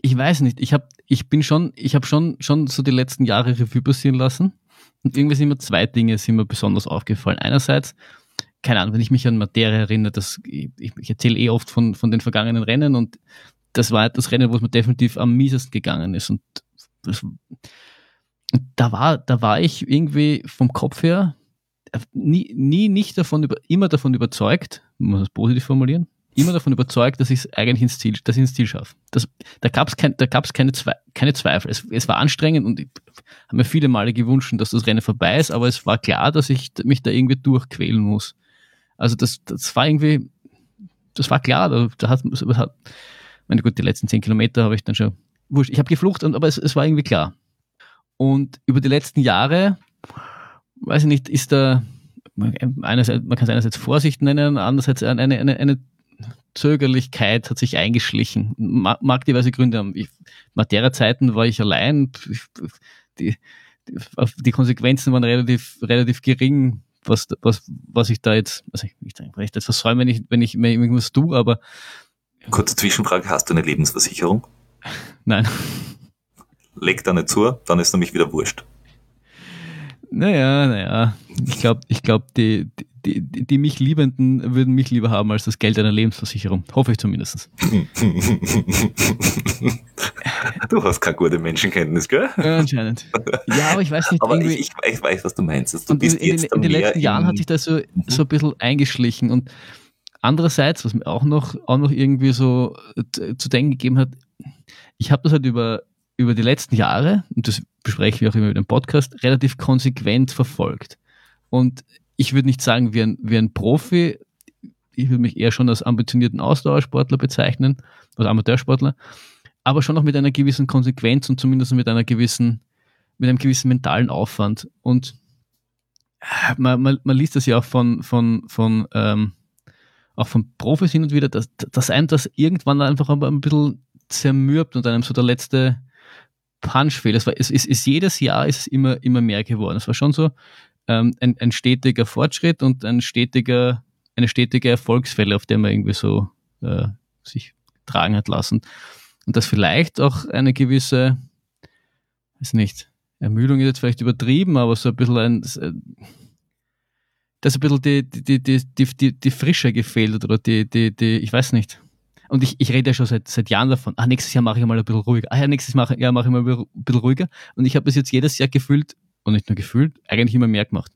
Ich weiß nicht. Ich habe ich bin schon, ich hab schon, schon so die letzten Jahre Revue passieren lassen. Und irgendwie sind mir zwei Dinge sind mir besonders aufgefallen. Einerseits, keine Ahnung, wenn ich mich an Materie erinnere, dass ich, ich erzähle eh oft von, von den vergangenen Rennen, und das war das Rennen, wo es mir definitiv am miesesten gegangen ist. Und das, da war, da war ich irgendwie vom Kopf her nie, nie nicht davon, über, immer davon überzeugt, muss das positiv formulieren, immer davon überzeugt, dass ich es eigentlich ins Ziel, dass ich ins Ziel schaffe. Das, da gab es kein, keine, Zwe- keine Zweifel. Es, es war anstrengend, und ich habe mir viele Male gewünscht, dass das Rennen vorbei ist, aber es war klar, dass ich mich da irgendwie durchquälen muss. Also das, das war irgendwie, das war klar. Da, da hat, das hat, meine Güte, die letzten zehn Kilometer habe ich dann schon, wurscht, ich habe geflucht, und, aber es, es war irgendwie klar. Und über die letzten Jahre, weiß ich nicht, ist da, einerseits, man kann es einerseits Vorsicht nennen, andererseits eine, eine, eine Zögerlichkeit hat sich eingeschlichen. Mag, mag diverse Gründe haben. Nach derer Zeiten war ich allein, ich, die, die, die Konsequenzen waren relativ, relativ gering, was, was, was ich da jetzt, also ich, ich, ich das versäume, wenn ich, wenn ich mir irgendwas tue, aber. Kurze Zwischenfrage, hast du eine Lebensversicherung? Nein. Leg da nicht zu, dann ist nämlich wieder wurscht. Naja, naja. Ich glaube, ich glaub, die, die, die, die mich Liebenden würden mich lieber haben als das Geld einer Lebensversicherung. Hoffe ich zumindest. Du hast keine gute Menschenkenntnis, gell? Ja, anscheinend. Ja, aber ich weiß nicht. Aber ich, ich weiß, was du meinst. Du bist in, in, jetzt in den letzten Jahren hat sich das so, so ein bisschen eingeschlichen. Und andererseits, was mir auch noch, auch noch irgendwie so zu denken gegeben hat, ich habe das halt über über die letzten Jahre, und das besprechen wir auch immer mit dem Podcast, relativ konsequent verfolgt. Und ich würde nicht sagen, wie ein, wie ein Profi, ich würde mich eher schon als ambitionierten Ausdauersportler bezeichnen, oder Amateursportler, aber schon auch mit einer gewissen Konsequenz und zumindest mit einer gewissen, mit einem gewissen mentalen Aufwand. Und man, man, man liest das ja auch von, von, von, ähm, auch von Profis hin und wieder, dass, dass einem das irgendwann einfach ein bisschen zermürbt und einem so der letzte Punch-Fail. Es, es, es ist jedes Jahr ist es immer, immer mehr geworden. Es war schon so ähm, ein, ein stetiger Fortschritt und ein stetiger, eine stetige Erfolgsfälle, auf der man irgendwie so äh, sich tragen hat lassen. Und dass vielleicht auch eine gewisse, weiß nicht, Ermüdung ist jetzt vielleicht übertrieben, aber so ein bisschen ein, dass ein bisschen die, die, die, die, die, die Frische gefehlt hat oder die, die, die, ich weiß nicht. Und ich, ich rede ja schon seit, seit Jahren davon, ah, nächstes Jahr mache ich mal ein bisschen ruhiger. Ah ja, nächstes Jahr mache, ja, mache ich mal ein bisschen ruhiger. Und ich habe das jetzt jedes Jahr gefühlt, und nicht nur gefühlt, eigentlich immer mehr gemacht.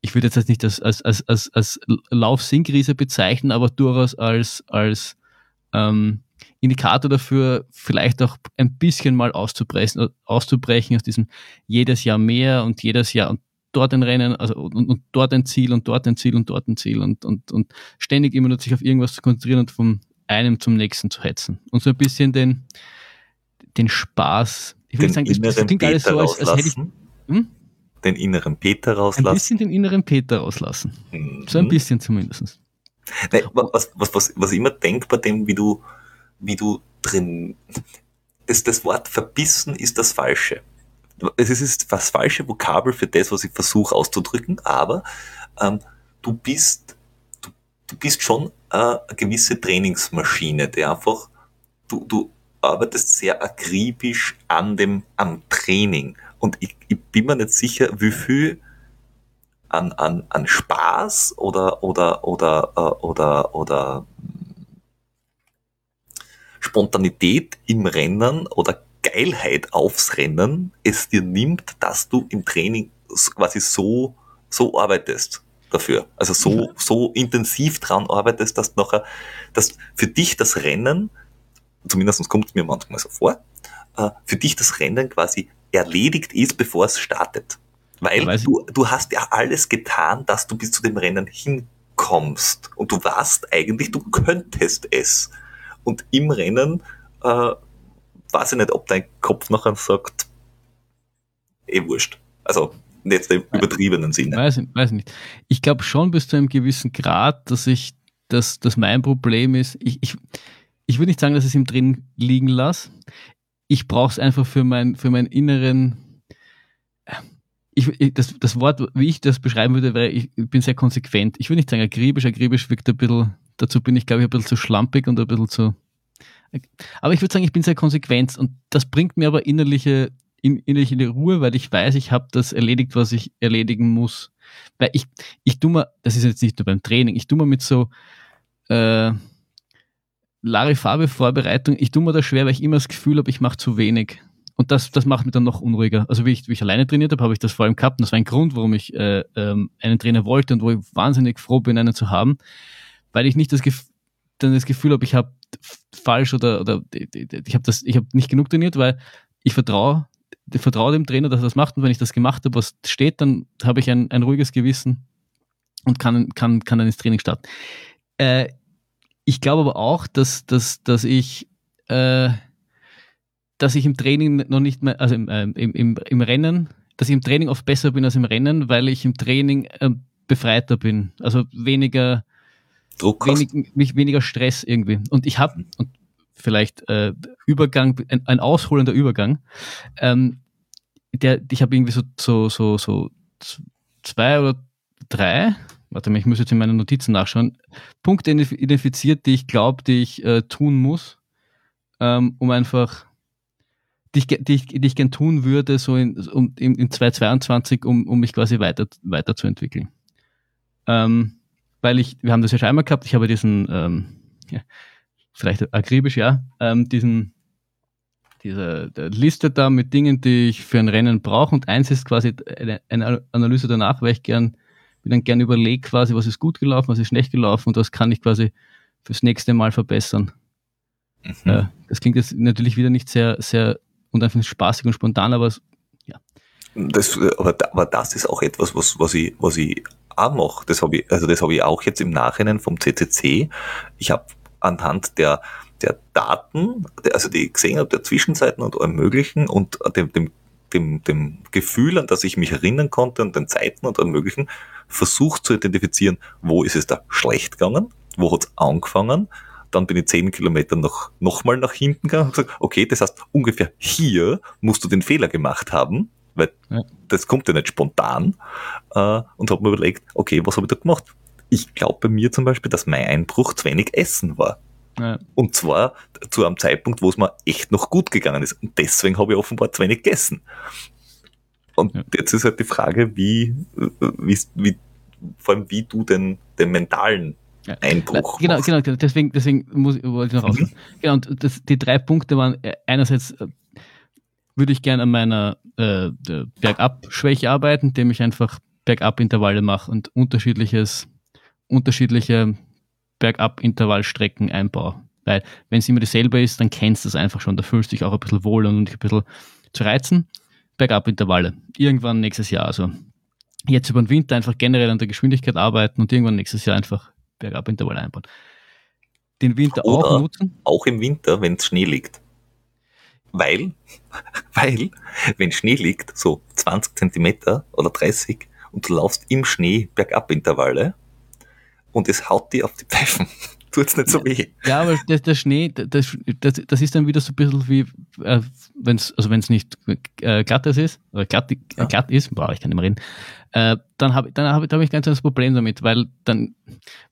Ich würde jetzt das nicht als, als, als, als, als Lauf-Sinnkrise bezeichnen, aber durchaus als, als ähm, Indikator dafür, vielleicht auch ein bisschen mal auszubrechen, auszubrechen aus diesem jedes Jahr mehr und jedes Jahr und dort ein Rennen, also und, und dort ein Ziel und dort ein Ziel und dort ein Ziel und, und, und ständig immer nur sich auf irgendwas zu konzentrieren und vom einem zum nächsten zu hetzen. Und so ein bisschen den, den Spaß, ich würde sagen, das klingt alles so, als, als hätte ich... Hm? Den inneren Peter rauslassen. Ein bisschen den inneren Peter rauslassen. Mhm. So ein bisschen zumindest. Nein, was, was, was, was ich immer denke bei dem, wie du, wie du drin... Das, das Wort verbissen ist das Falsche. Es ist das falsche Vokabel für das, was ich versuche auszudrücken, aber ähm, du bist... Du bist schon eine gewisse Trainingsmaschine, die einfach, du, du arbeitest sehr akribisch an dem, am Training. Und ich, ich bin mir nicht sicher, wie viel an, an, an Spaß oder, oder, oder, oder, oder, oder Spontanität im Rennen oder Geilheit aufs Rennen es dir nimmt, dass du im Training quasi so, so arbeitest. Dafür. Also so, so intensiv dran arbeitest, dass nachher, dass für dich das Rennen, zumindest kommt es mir manchmal so vor, für dich das Rennen quasi erledigt ist, bevor es startet. Weil ja, du, du hast ja alles getan, dass du bis zu dem Rennen hinkommst. Und du weißt eigentlich, du könntest es. Und im Rennen, äh, weiß ich nicht, ob dein Kopf nachher sagt, eh wurscht. Also, jetzt im übertriebenen Sinne. Weiß, weiß nicht. Ich glaube schon bis zu einem gewissen Grad, dass ich, dass, dass mein Problem ist, ich, ich, ich würde nicht sagen, dass ich es ihm drin liegen lasse. Ich brauche es einfach für, mein, für meinen inneren, ich, ich, das, das Wort, wie ich das beschreiben würde, wäre, ich bin sehr konsequent. Ich würde nicht sagen akribisch, akribisch wirkt ein bisschen, dazu bin ich, glaube ich, ein bisschen zu schlampig und ein bisschen zu, aber ich würde sagen, ich bin sehr konsequent und das bringt mir aber innerliche In, innerliche Ruhe, weil ich weiß, ich habe das erledigt, was ich erledigen muss. Weil ich, ich tu mal, das ist jetzt nicht nur beim Training, ich tu mal mit so äh, Larifabel-Vorbereitung, ich tu mir das schwer, weil ich immer das Gefühl habe, ich mache zu wenig. Und das, das macht mich dann noch unruhiger. Also wie ich, wie ich alleine trainiert habe, habe ich das vor allem gehabt. Und das war ein Grund, warum ich äh, ähm, einen Trainer wollte und wo ich wahnsinnig froh bin, einen zu haben, weil ich nicht das Gefühl dann das Gefühl habe, ich habe falsch oder, oder ich habe das, ich habe nicht genug trainiert, weil ich vertraue Ich vertraue dem Trainer, dass er das macht, und wenn ich das gemacht habe, was steht, dann habe ich ein, ein ruhiges Gewissen und kann, kann, kann dann ins Training starten. Äh, ich glaube aber auch, dass, dass, dass, ich, äh, dass ich im Training noch nicht mehr, also im, äh, im, im, im Rennen, dass ich im Training oft besser bin als im Rennen, weil ich im Training äh, befreiter bin, also weniger Druck, wenig, mich weniger Stress irgendwie. Und ich habe, und vielleicht äh, Übergang, ein, ein ausholender Übergang. Ähm, der, ich habe irgendwie so, so, so, so zwei oder drei, warte mal, ich muss jetzt in meinen Notizen nachschauen, Punkte identifiziert, die ich glaube, die ich äh, tun muss, ähm, um einfach, die ich, die ich, die ich gern tun würde, so in, um, in, in zweitausendzweiundzwanzig, um, um mich quasi weiter, weiterzuentwickeln. Ähm, weil ich, wir haben das ja schon einmal gehabt, ich habe diesen, ähm, ja, vielleicht akribisch, ja, ähm, diesen, diese Liste da mit Dingen, die ich für ein Rennen brauche, und eins ist quasi eine, eine Analyse danach, weil ich gern, mir dann gern überlege quasi, was ist gut gelaufen, was ist schlecht gelaufen und was kann ich quasi fürs nächste Mal verbessern. Mhm. Äh, das klingt jetzt natürlich wieder nicht sehr, sehr, und einfach spaßig und spontan, aber es, ja. Das, aber, aber das ist auch etwas, was, was ich, was ich auch mache. Das habe ich, also das habe ich auch jetzt im Nachhinein vom C C C. Ich habe anhand der, der Daten, also die ich gesehen habe, der Zwischenzeiten und allem Möglichen und dem, dem, dem, dem Gefühl, an das ich mich erinnern konnte, und den Zeiten und allem Möglichen, versucht zu identifizieren, wo ist es da schlecht gegangen, wo hat es angefangen, dann bin ich zehn Kilometer noch, noch mal nach hinten gegangen und gesagt, okay, das heißt, ungefähr hier musst du den Fehler gemacht haben, weil ja, das kommt ja nicht spontan, äh, und habe mir überlegt, okay, was habe ich da gemacht? Ich glaube bei mir zum Beispiel, dass mein Einbruch zu wenig Essen war. Ja. Und zwar zu einem Zeitpunkt, wo es mir echt noch gut gegangen ist. Und deswegen habe ich offenbar zu wenig gegessen. Und ja, jetzt ist halt die Frage, wie, wie, wie vor allem wie du den, den mentalen ja. Einbruch genau, machst. Genau, genau. Deswegen, deswegen muss, wollte ich noch raus. Mhm. Genau, und das, die drei Punkte waren, einerseits würde ich gerne an meiner äh, Bergab-Schwäche arbeiten, indem ich einfach Bergab-Intervalle mache und unterschiedliches unterschiedliche Bergab-Intervallstrecken einbaue. Weil wenn es immer dasselbe ist, dann kennst du es einfach schon. Da fühlst du dich auch ein bisschen wohl und dich ein bisschen zu reizen. Bergab-Intervalle. Irgendwann nächstes Jahr. Also jetzt über den Winter einfach generell an der Geschwindigkeit arbeiten und irgendwann nächstes Jahr einfach Bergab-Intervalle einbauen. Den Winter Oder auch nutzen. Auch im Winter, wenn es Schnee liegt. Weil, weil, wenn Schnee liegt, so zwanzig Zentimeter oder dreißig, und du laufst im Schnee Bergab-Intervalle, und es haut dir auf die Pfeifen. Tut's nicht so weh. Ja, aber der, der Schnee, das, das, das ist dann wieder so ein bisschen wie, äh, wenn's, also wenn es nicht äh, glatt ist, oder glatt, ja. glatt ist, boah, ich kann nicht mehr reden, äh, dann habe dann hab, dann hab ich ganz ein Problem damit, weil dann,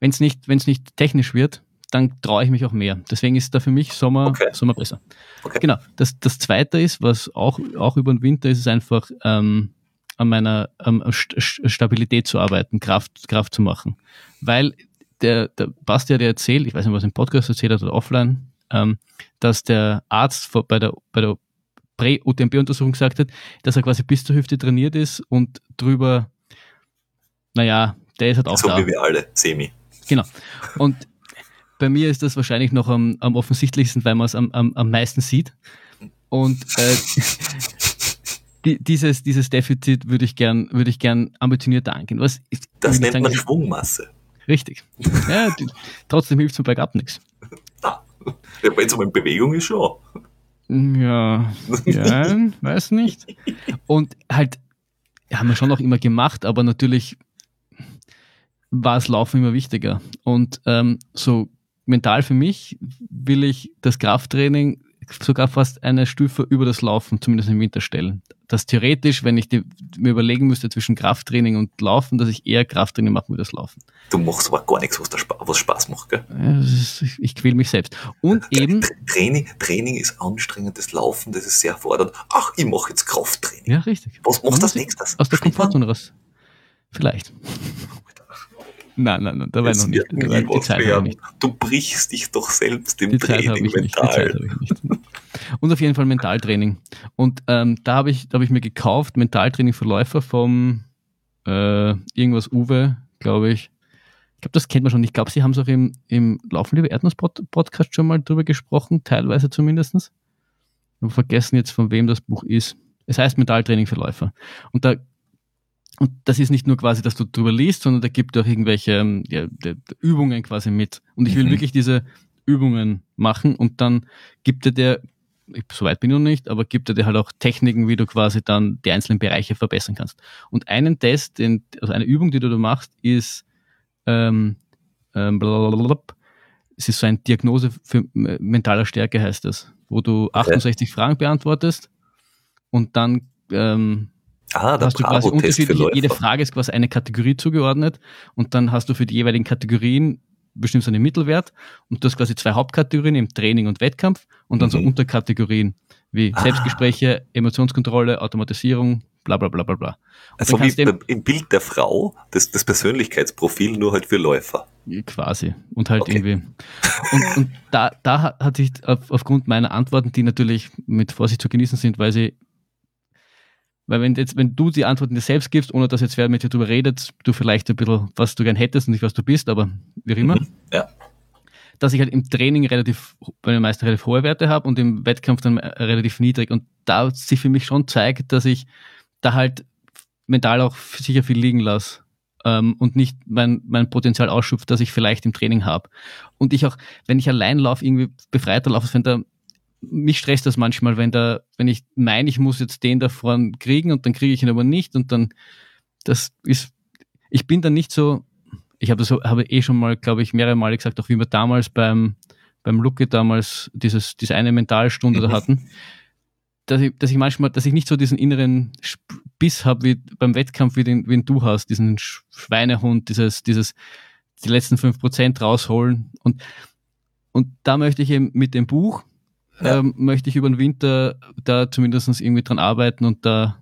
wenn es nicht, wenn's nicht technisch wird, dann traue ich mich auch mehr. Deswegen ist da für mich Sommer, okay. Sommer besser. Okay. Genau. Das, das Zweite ist, was auch, auch über den Winter ist, ist einfach ähm, an meiner ähm, St- Stabilität zu arbeiten, Kraft, Kraft zu machen. Weil der, der Basti hat ja erzählt, ich weiß nicht, was im Podcast erzählt hat oder offline, ähm, dass der Arzt vor, bei der, bei der Prä-U T M B-Untersuchung gesagt hat, dass er quasi bis zur Hüfte trainiert ist und drüber, naja, der ist halt auch so da. So wie wir alle, semi. Genau. Und bei mir ist das wahrscheinlich noch am, am offensichtlichsten, weil man es am, am, am meisten sieht. Und äh, Die, dieses, dieses Defizit würde ich gern, würde ich gern ambitionierter angehen. Was ist, das nennt sagen, man Schwungmasse. Richtig. Ja, die, trotzdem hilft zum Bergab nichts. Ja, wenn es um eine Bewegung ist, schon. Ja, ja, weiß nicht. Und halt haben wir schon auch immer gemacht, aber natürlich war das Laufen immer wichtiger. Und ähm, so mental für mich will ich das Krafttraining sogar fast eine Stufe über das Laufen, zumindest im Winter, stellen. Dass theoretisch, wenn ich die, mir überlegen müsste zwischen Krafttraining und Laufen, dass ich eher Krafttraining mache wie das Laufen. Du machst aber gar nichts, was, da Spaß, was Spaß macht, gell? Ja, das ist, ich, ich quäle mich selbst. Und Tra- eben... Training, Training ist anstrengend, das Laufen, das ist sehr fordernd. Ach, ich mache jetzt Krafttraining. Ja, richtig. Was machst du als nächstes? Aus der Komfortzone raus. Vielleicht. Nein, nein, nein, da war noch nicht. Da war die Zeit noch nicht. Du brichst dich doch selbst im die Training mental. Nicht, die Zeit habe ich nicht. Und auf jeden Fall Mentaltraining. Und ähm, da habe ich, da hab ich mir gekauft, Mentaltraining für Läufer vom äh, irgendwas Uwe, glaube ich. Ich glaube, das kennt man schon. Ich glaube, Sie haben es auch im, im Laufen, liebe Erdnuss-Podcast schon mal drüber gesprochen, teilweise zumindest. Ich habe vergessen jetzt, von wem das Buch ist. Es heißt Mentaltraining für Läufer. Und da Und das ist nicht nur quasi, dass du drüber liest, sondern da gibt auch irgendwelche ja, Übungen quasi mit. Und ich will mhm. wirklich diese Übungen machen und dann gibt er dir, ich, so weit bin ich noch nicht, aber gibt er dir halt auch Techniken, wie du quasi dann die einzelnen Bereiche verbessern kannst. Und einen Test, den, also eine Übung, die du da machst, ist, ähm, ähm, es ist so eine Diagnose für mentaler Stärke, heißt das, wo du achtundsechzig okay. Fragen beantwortest und dann, ähm, Ah, da hast du quasi unterschiedliche, jede Frage ist quasi eine Kategorie zugeordnet und dann hast du für die jeweiligen Kategorien bestimmst einen Mittelwert und du hast quasi zwei Hauptkategorien im Training und Wettkampf und dann mhm. so Unterkategorien wie ah. Selbstgespräche, Emotionskontrolle, Automatisierung, bla bla bla bla bla. Und also wie dem, im Bild der Frau, das, das Persönlichkeitsprofil nur halt für Läufer. Quasi. Und halt okay. irgendwie. Und, und da, da hat sich auf, aufgrund meiner Antworten, die natürlich mit Vorsicht zu genießen sind, weil sie Weil wenn jetzt, wenn du die Antworten dir selbst gibst, ohne dass jetzt wer mit dir drüber redet, du vielleicht ein bisschen, was du gern hättest und nicht was du bist, aber wie immer, mhm, ja. dass ich halt im Training relativ, bei den meisten relativ hohe Werte habe und im Wettkampf dann relativ niedrig. Und da sich für mich schon zeigt, dass ich da halt mental auch sicher viel liegen lasse ähm, und nicht mein, mein Potenzial ausschöpfe, das ich vielleicht im Training habe. Und ich auch, wenn ich allein laufe, irgendwie befreiter laufe, wenn da mich stresst das manchmal, wenn da, wenn ich meine, ich muss jetzt den da vorn kriegen und dann kriege ich ihn aber nicht und dann, das ist, ich bin dann nicht so, ich habe so, habe eh schon mal, glaube ich, mehrere Male gesagt, auch wie wir damals beim, beim Lucke damals dieses, diese eine Mentalstunde da hatten, dass ich, dass ich manchmal, dass ich nicht so diesen inneren Biss habe, wie beim Wettkampf, wie den, wie den du hast, diesen Schweinehund, dieses, dieses, die letzten fünf Prozent rausholen und, und da möchte ich eben mit dem Buch, Ja. Ähm, möchte ich über den Winter da zumindest irgendwie dran arbeiten und da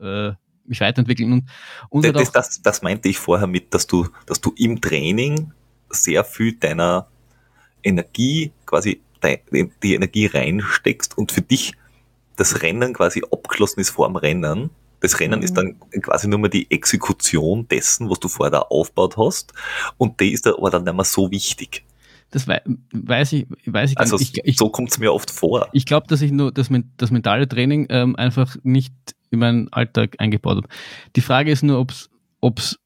äh, mich weiterentwickeln. Und, und das, das, das meinte ich vorher mit, dass du, dass du im Training sehr viel deiner Energie, quasi de, die Energie reinsteckst und für dich das Rennen quasi abgeschlossen ist vor dem Rennen. Das Rennen mhm. ist dann quasi nur mehr die Exekution dessen, was du vorher da aufgebaut hast und die ist da aber dann nicht mehr so wichtig. Das weiß ich, weiß ich gar nicht. Also ich, so kommt es mir oft vor. Ich glaube, dass ich nur das, das mentale Training ähm, einfach nicht in meinen Alltag eingebaut habe. Die Frage ist nur, ob's, ob's,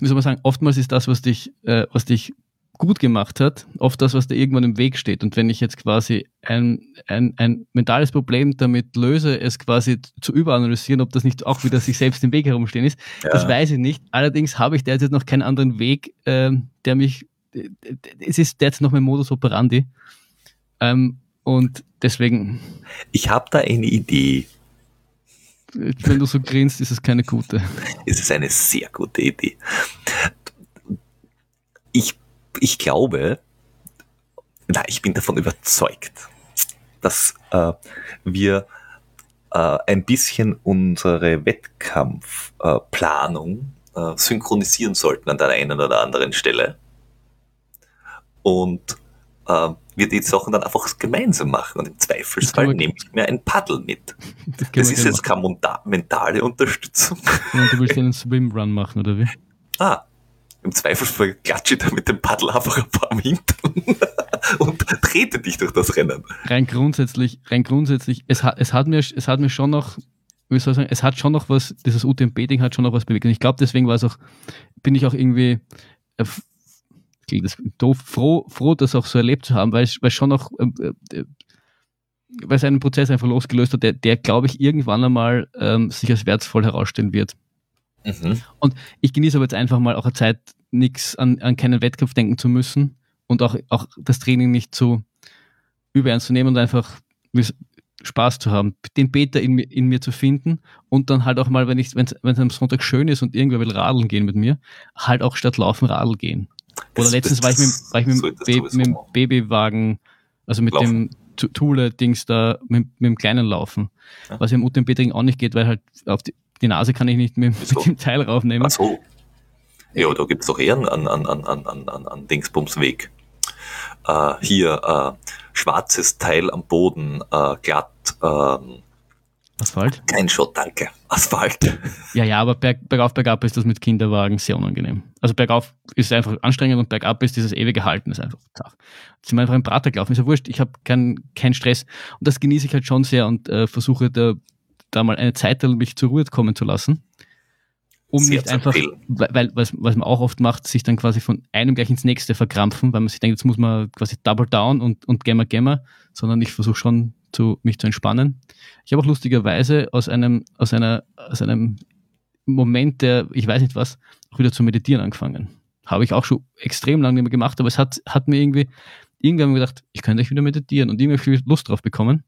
wie soll man sagen, oftmals ist das, was dich, äh, was dich gut gemacht hat, oft das, was dir irgendwann im Weg steht. Und wenn ich jetzt quasi ein, ein, ein mentales Problem damit löse, es quasi zu überanalysieren, ob das nicht auch wieder sich selbst im Weg herumstehen ist, ja. das weiß ich nicht. Allerdings habe ich derzeit noch keinen anderen Weg, äh, der mich es ist jetzt noch mein Modus operandi ähm, und deswegen... Ich habe da eine Idee. Wenn du so grinst, ist es keine gute. Es ist eine sehr gute Idee. Ich, ich glaube, na, ich bin davon überzeugt, dass äh, wir äh, ein bisschen unsere Wettkampfplanung äh, äh, synchronisieren sollten an der einen oder anderen Stelle. Und äh, wir die Sachen dann einfach gemeinsam machen und im Zweifelsfall nehme ich mir ein Paddel mit. Das, das ist jetzt keine monta- mentale Unterstützung. Und du willst einen Swimrun machen, oder wie? Ah, im Zweifelsfall klatsche ich da mit dem Paddel einfach ein paar am Hintern und trete dich durch das Rennen. Rein grundsätzlich, rein grundsätzlich, es hat, es hat mir, es hat mir schon noch, wie soll ich sagen, es hat schon noch was, dieses U T M B-Ding hat schon noch was bewegt. Und ich glaube, deswegen war es auch, bin ich auch irgendwie äh, das doof, froh, froh, das auch so erlebt zu haben, weil es schon auch äh, äh, weil es einen Prozess einfach losgelöst hat, der, der glaube ich, irgendwann einmal ähm, sich als wertvoll herausstellen wird. Mhm. Und ich genieße aber jetzt einfach mal auch eine Zeit, nichts an, an keinen Wettkampf denken zu müssen und auch, auch das Training nicht zu überernst zu nehmen und einfach Spaß zu haben, den Peter in, in mir zu finden und dann halt auch mal, wenn es am Sonntag schön ist und irgendwer will radeln gehen mit mir, halt auch statt laufen Radl gehen. Oder das, letztens war ich mit, war ich mit, B, mit dem Babywagen, also mit laufen. Dem Thule-Dings da, mit, mit dem kleinen Laufen, ja. Was ja im U T M B-Training auch nicht geht, weil halt auf die, die Nase kann ich nicht mit, mit dem Teil raufnehmen. Ach so. Ja, da gibt es doch eher einen an, an, an, an, an, an Dingsbumsweg. Äh, hier, äh, schwarzes Teil am Boden, äh, glatt. Ähm, Asphalt? Kein Schott, danke. Asphalt. Ja, ja, aber berg, bergauf, bergab ist das mit Kinderwagen sehr unangenehm. Also bergauf ist es einfach anstrengend und bergab ist dieses ewige Halten, ist einfach tough. Jetzt sind wir einfach im Prater gelaufen, ist ja wurscht, ich habe keinen kein Stress und das genieße ich halt schon sehr und äh, versuche da, da mal eine Zeit, mich zur Ruhe kommen zu lassen. Um sehr nicht einfach, weil was, was man auch oft macht, sich dann quasi von einem gleich ins nächste verkrampfen, weil man sich denkt, jetzt muss man quasi double down und, und gemmer, gemmer, sondern ich versuche schon, zu, mich zu entspannen. Ich habe auch lustigerweise aus einem, aus, einer, aus einem Moment der, ich weiß nicht was, auch wieder zu meditieren angefangen. Habe ich auch schon extrem lange nicht mehr gemacht, aber es hat, hat mir irgendwie, irgendwann gedacht, ich könnte euch wieder meditieren und irgendwie viel Lust drauf bekommen,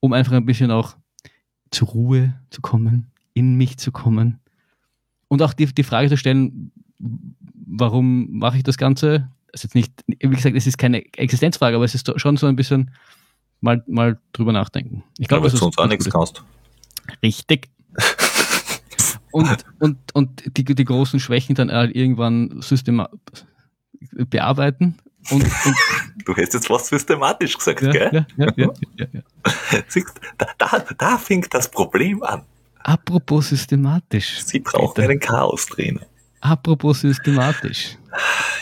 um einfach ein bisschen auch zur Ruhe zu kommen, in mich zu kommen. Und auch die, die Frage zu stellen, warum mache ich das Ganze? Also jetzt nicht, wie gesagt, es ist keine Existenzfrage, aber es ist schon so ein bisschen mal, mal drüber nachdenken. Ich glaube, ja, weil du sonst auch nichts kannst. Richtig. und und, und die, die großen Schwächen dann halt irgendwann systema- bearbeiten. Und, und du hast jetzt was systematisch gesagt, ja, gell? Ja, ja, ja, ja, ja. Siehst, da, da, da fängt das Problem an. Apropos systematisch. Sie brauchen Peter. Einen Chaos-Trainer. Apropos systematisch.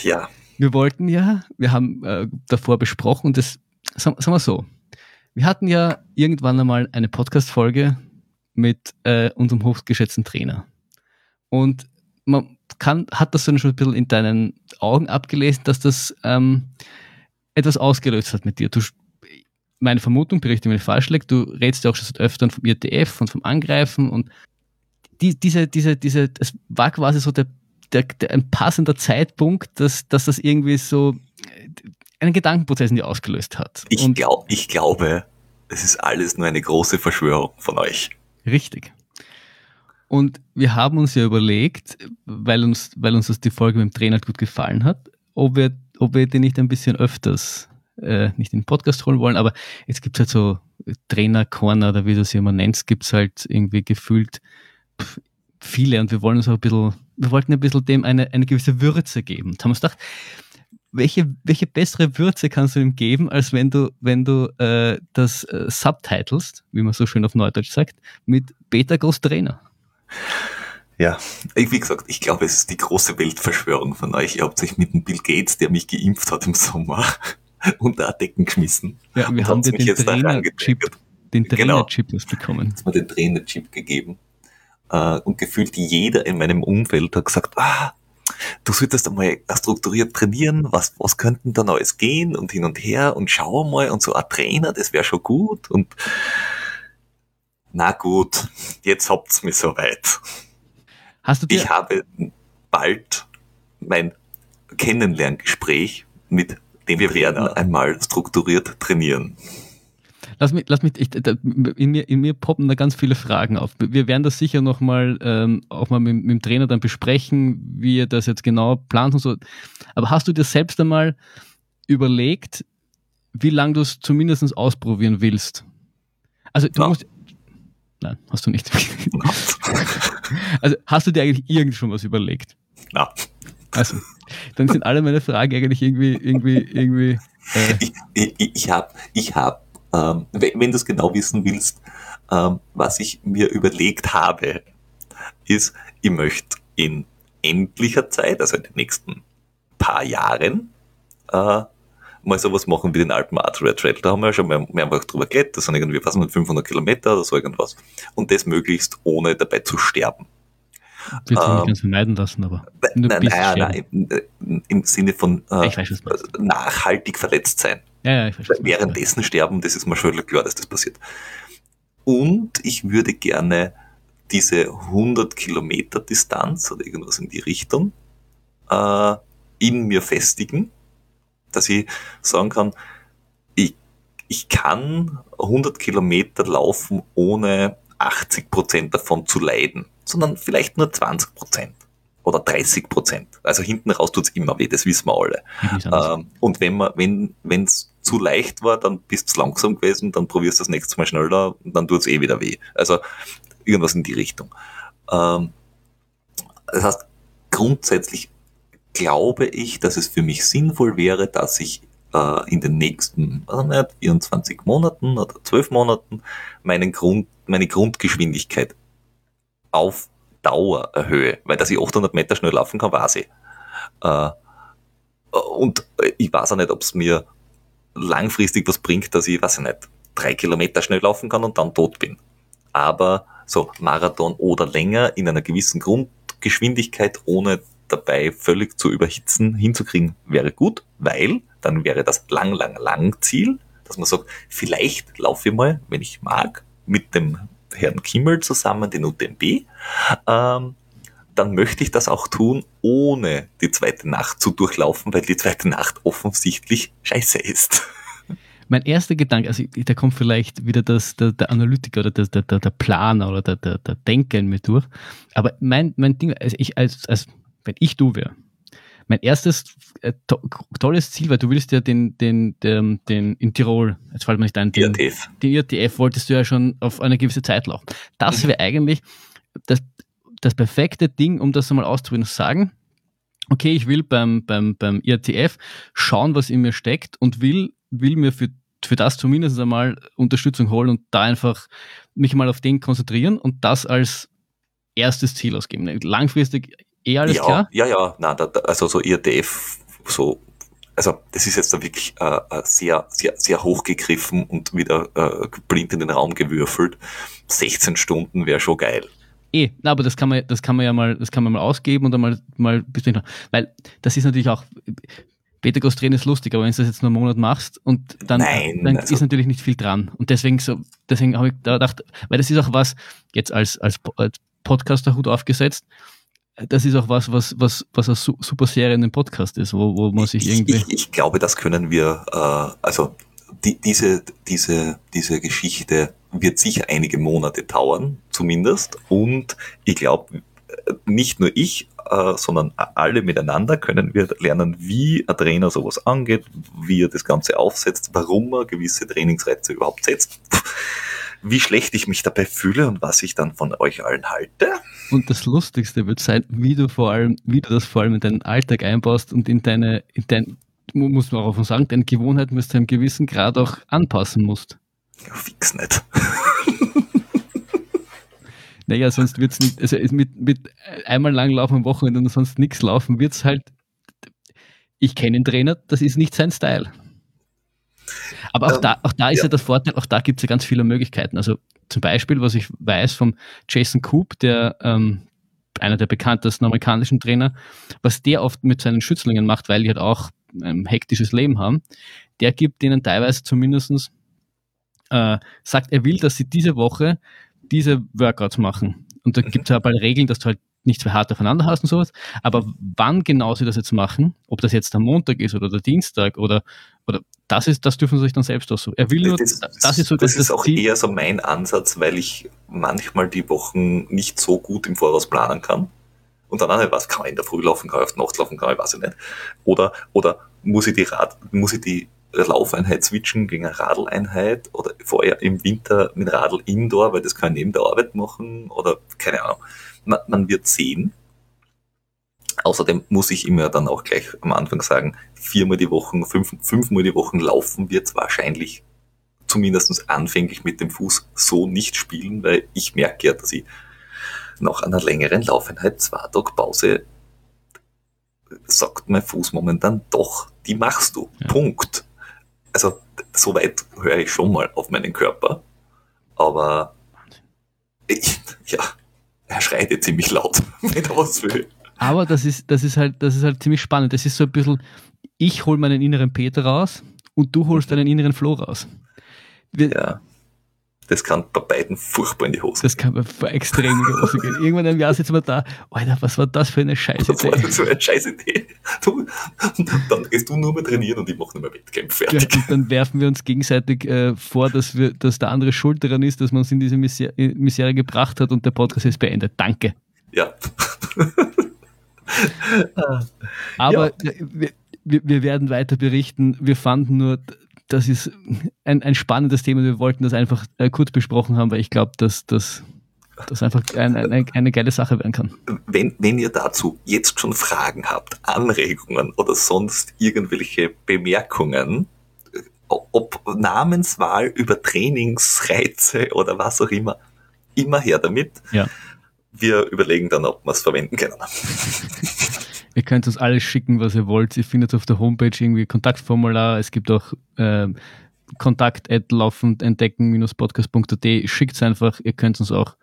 Ja. Wir wollten ja, wir haben äh, davor besprochen, das, sagen wir so, wir hatten ja irgendwann einmal eine Podcast-Folge mit äh, unserem hochgeschätzten Trainer. Und man kann, hat das dann schon ein bisschen in deinen Augen abgelesen, dass das ähm, etwas ausgelöst hat mit dir. Du Meine Vermutung, berichte mir, wenn ich falsch liege, du redest ja auch schon seit öfteren vom I R T F und vom Angreifen und die, diese, diese, diese, es war quasi so der, der, der ein passender Zeitpunkt, dass, dass das irgendwie so einen Gedankenprozess in dir ausgelöst hat. Ich, und glaub, ich glaube, es ist alles nur eine große Verschwörung von euch. Richtig. Und wir haben uns ja überlegt, weil uns, weil uns das die Folge mit dem Trainer halt gut gefallen hat, ob wir, ob wir den nicht ein bisschen öfters Äh, nicht in den Podcast holen wollen, aber jetzt gibt es halt so Trainer-Corner oder wie du es immer nennst, gibt es halt irgendwie gefühlt viele und wir wollen uns auch ein bisschen, wir wollten ein bisschen dem eine, eine gewisse Würze geben. Da haben wir uns gedacht, welche, welche bessere Würze kannst du ihm geben, als wenn du, wenn du äh, das äh, subtitlest, wie man so schön auf Neudeutsch sagt, mit Peter Groß-Trainer. Ja, wie gesagt, ich glaube, es ist die große Weltverschwörung von euch. Ihr habt euch mit dem Bill Gates, der mich geimpft hat im Sommer, unter Decken geschmissen. Ja, wir haben dir den Trainer-Chip, den Trainer-Chip genau. bekommen. Jetzt mal den Trainer-Chip gegeben. Und gefühlt jeder in meinem Umfeld hat gesagt, ah, du solltest einmal strukturiert trainieren, was, was könnten da Neues gehen und hin und her und schau mal und so ein Trainer, das wäre schon gut und na gut, jetzt habt's mich soweit. Hast du dir- ich habe bald mein Kennenlerngespräch mit den wir werden einmal strukturiert trainieren. Lass mich, lass mich ich, da, in, mir, in mir poppen da ganz viele Fragen auf. Wir werden das sicher nochmal ähm, auch mal mit, mit dem Trainer dann besprechen, wie er das jetzt genau plant und so. Aber hast du dir selbst einmal überlegt, wie lange du es zumindest ausprobieren willst? Also du no. musst... Nein, hast du nicht. No. Also hast du dir eigentlich irgend schon was überlegt? Nein. No. Also, dann sind alle meine Fragen eigentlich irgendwie, irgendwie, irgendwie. Äh ich ich, ich habe, ich hab, ähm, wenn du es genau wissen willst, ähm, was ich mir überlegt habe, ist, ich möchte in endlicher Zeit, also in den nächsten paar Jahren, äh, mal sowas machen wie den Alpen Adria Trail. Da haben wir ja schon mehr, mehrfach drüber geredet, das sind irgendwie fast fünfhundert Kilometer oder so irgendwas. Und das möglichst ohne dabei zu sterben. Ich würde es nicht ganz vermeiden lassen, aber nein, nein, nein, im Sinne von äh, weiß, nachhaltig verletzt sein. Ja, ja, ich verstehe. Weil währenddessen sterben, das ist mir schon klar, dass das passiert. Und ich würde gerne diese hundert Kilometer Distanz oder irgendwas in die Richtung äh, in mir festigen, dass ich sagen kann, ich, ich kann hundert Kilometer laufen, ohne achtzig Prozent davon zu leiden, sondern vielleicht nur zwanzig Prozent. Oder dreißig Prozent. Also hinten raus tut's immer weh, das wissen wir alle. Ähm, und wenn man, wenn, wenn's zu leicht war, dann bist du langsam gewesen, dann probierst du das nächste Mal schneller und dann tut's eh wieder weh. Also irgendwas in die Richtung. Ähm, das heißt, grundsätzlich glaube ich, dass es für mich sinnvoll wäre, dass ich äh, in den nächsten also nicht, vierundzwanzig Monaten oder zwölf Monaten meinen Grund, meine Grundgeschwindigkeit auf Dauer erhöhe, weil dass ich achthundert Meter schnell laufen kann, weiß ich. Äh, und ich weiß auch nicht, ob es mir langfristig was bringt, dass ich, weiß ich nicht, drei Kilometer schnell laufen kann und dann tot bin. Aber so Marathon oder länger in einer gewissen Grundgeschwindigkeit, ohne dabei völlig zu überhitzen, hinzukriegen, wäre gut, weil dann wäre das lang, lang, lang Ziel, dass man sagt, vielleicht laufe ich mal, wenn ich mag, mit dem Herrn Kimmel zusammen, den U T M B, ähm, dann möchte ich das auch tun, ohne die zweite Nacht zu durchlaufen, weil die zweite Nacht offensichtlich scheiße ist. Mein erster Gedanke, also da kommt vielleicht wieder das, der, der Analytiker oder der, der, der Planer oder der, der, der Denker in mir durch, aber mein, mein Ding, also ich, als, als, wenn ich du wäre, mein erstes äh, to- tolles Ziel, weil du willst ja den, den, den, den in Tirol, jetzt fällt mir nicht ein, den I R T F. Den I R T F wolltest du ja schon auf eine gewisse Zeit laufen. Das wäre mhm. eigentlich das, das perfekte Ding, um das einmal auszuprobieren, zu sagen, okay, ich will beim, beim, beim I R T F schauen, was in mir steckt und will, will mir für, für das zumindest einmal Unterstützung holen und da einfach mich mal auf den konzentrieren und das als erstes Ziel ausgeben. Langfristig Eh alles ja, klar? Ja, ja, nein, da, da, also so I R T F, so, also das ist jetzt da wirklich äh, sehr, sehr, sehr hochgegriffen und wieder äh, blind in den Raum gewürfelt. sechzehn Stunden wäre schon geil. Eh, na, aber das kann man, das kann man ja mal, das kann man mal ausgeben und dann mal, mal bisschen, weil das ist natürlich auch, Beta-Gostren ist lustig, aber wenn du das jetzt nur einen Monat machst und dann, Nein, dann also ist natürlich nicht viel dran. Und deswegen so, deswegen habe ich da gedacht, weil das ist auch was, jetzt als, als, als Podcaster-Hut aufgesetzt, das ist auch was, was, was, was eine super Serie in dem Podcast ist, wo, wo man sich irgendwie... Ich, ich, ich glaube, das können wir, äh, also die, diese, diese, diese Geschichte wird sicher einige Monate dauern, zumindest. Und ich glaube, nicht nur ich, äh, sondern alle miteinander können wir lernen, wie ein Trainer sowas angeht, wie er das Ganze aufsetzt, warum er gewisse Trainingsreize überhaupt setzt. Wie schlecht ich mich dabei fühle und was ich dann von euch allen halte. Und das Lustigste wird sein, wie du vor allem, wie du das vor allem in deinen Alltag einbaust und in deine, in dein, muss man auch offen sagen, deine Gewohnheiten bis zu einem gewissen Grad auch anpassen musst. Ja, fix nicht. Naja, sonst wird's nicht, also mit, mit einmal lang laufen am Wochenende und sonst nichts laufen, wird's halt, ich kenne den Trainer, das ist nicht sein Style. Aber auch, ähm, da, auch da ist ja, ja der Vorteil, auch da gibt es ja ganz viele Möglichkeiten. Also zum Beispiel, was ich weiß vom Jason Coop, der ähm, einer der bekanntesten amerikanischen Trainer, was der oft mit seinen Schützlingen macht, weil die halt auch ein hektisches Leben haben, der gibt denen teilweise zumindest, äh, sagt, er will, dass sie diese Woche diese Workouts machen. Und da mhm. gibt es ja halt Regeln, dass du halt nicht zwei hart aufeinander hast und sowas, aber wann genau sie das jetzt machen, ob das jetzt am Montag ist oder der Dienstag oder, oder das ist, das dürfen sie sich dann selbst aussuchen. Er will nur, das, das, das ist so, das, das ist auch Ziel. Eher so mein Ansatz, weil ich manchmal die Wochen nicht so gut im Voraus planen kann und dann auch nicht weiß, kann ich in der Früh laufen, kann ich auf die Nacht laufen, kann ich, weiß ich nicht. Oder, oder muss ich die Rad, muss ich die Laufeinheit switchen gegen eine Radleinheit oder vorher im Winter mit Radl Indoor, weil das kann ich neben der Arbeit machen oder keine Ahnung. Man, man wird sehen. Außerdem muss ich immer dann auch gleich am Anfang sagen, viermal die Woche, fünf, fünfmal die Woche laufen wird es wahrscheinlich zumindest anfänglich mit dem Fuß so nicht spielen, weil ich merke ja, dass ich nach einer längeren Laufeinheit, zwei Tage Pause, sagt mein Fuß momentan doch, die machst du. Ja. Punkt. Also soweit höre ich schon mal auf meinen Körper, aber ich, ja, er schreit jetzt ziemlich laut, wenn er was will. Aber das ist, das ist halt, das ist halt ziemlich spannend. Das ist so ein bisschen, ich hole meinen inneren Peter raus und du holst deinen inneren Floh raus. Wir, ja. Das kann bei beiden furchtbar in die Hose gehen. Das kann bei extrem in die Hose gehen. Irgendwann im Jahr sitzen wir da, Alter, was war das für eine Scheißidee? Was war das für eine Scheißidee? Du, dann gehst du nur mehr trainieren und ich mache nur mehr Wettkämpfe. Fertig. Ja, dann werfen wir uns gegenseitig äh, vor, dass, wir, dass der andere schuld daran ist, dass man uns in diese Misere, Misere gebracht hat und der Podcast ist beendet. Danke. Ja. Aber ja. Wir, wir werden weiter berichten. Wir fanden nur... Das ist ein, ein spannendes Thema. Wir wollten das einfach äh, kurz besprochen haben, weil ich glaube, dass das einfach ein, ein, eine geile Sache werden kann. Wenn, wenn ihr dazu jetzt schon Fragen habt, Anregungen oder sonst irgendwelche Bemerkungen, ob Namenswahl über Trainingsreize oder was auch immer, immer her damit. Ja. Wir überlegen dann, ob wir es verwenden können. Ihr könnt uns alles schicken, was ihr wollt. Ihr findet auf der Homepage irgendwie Kontaktformular. Es gibt auch äh, kontakt at laufendentdecken dash podcast punkt a t. Schickt es einfach. Ihr könnt uns auch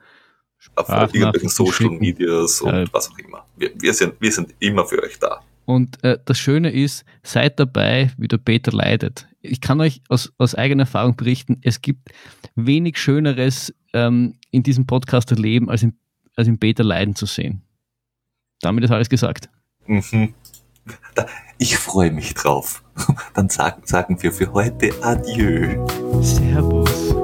auf irgendwelchen Social Medias und äh, was auch immer. Wir, wir, sind, wir sind immer für euch da. Und äh, das Schöne ist, seid dabei, wie der Peter leidet. Ich kann euch aus, aus eigener Erfahrung berichten, es gibt wenig Schöneres ähm, in diesem Podcast erleben, als im, als im Peter leiden zu sehen. Damit ist alles gesagt. Mhm. Ich freue mich drauf. Dann sagen, sagen wir für heute Adieu. Servus.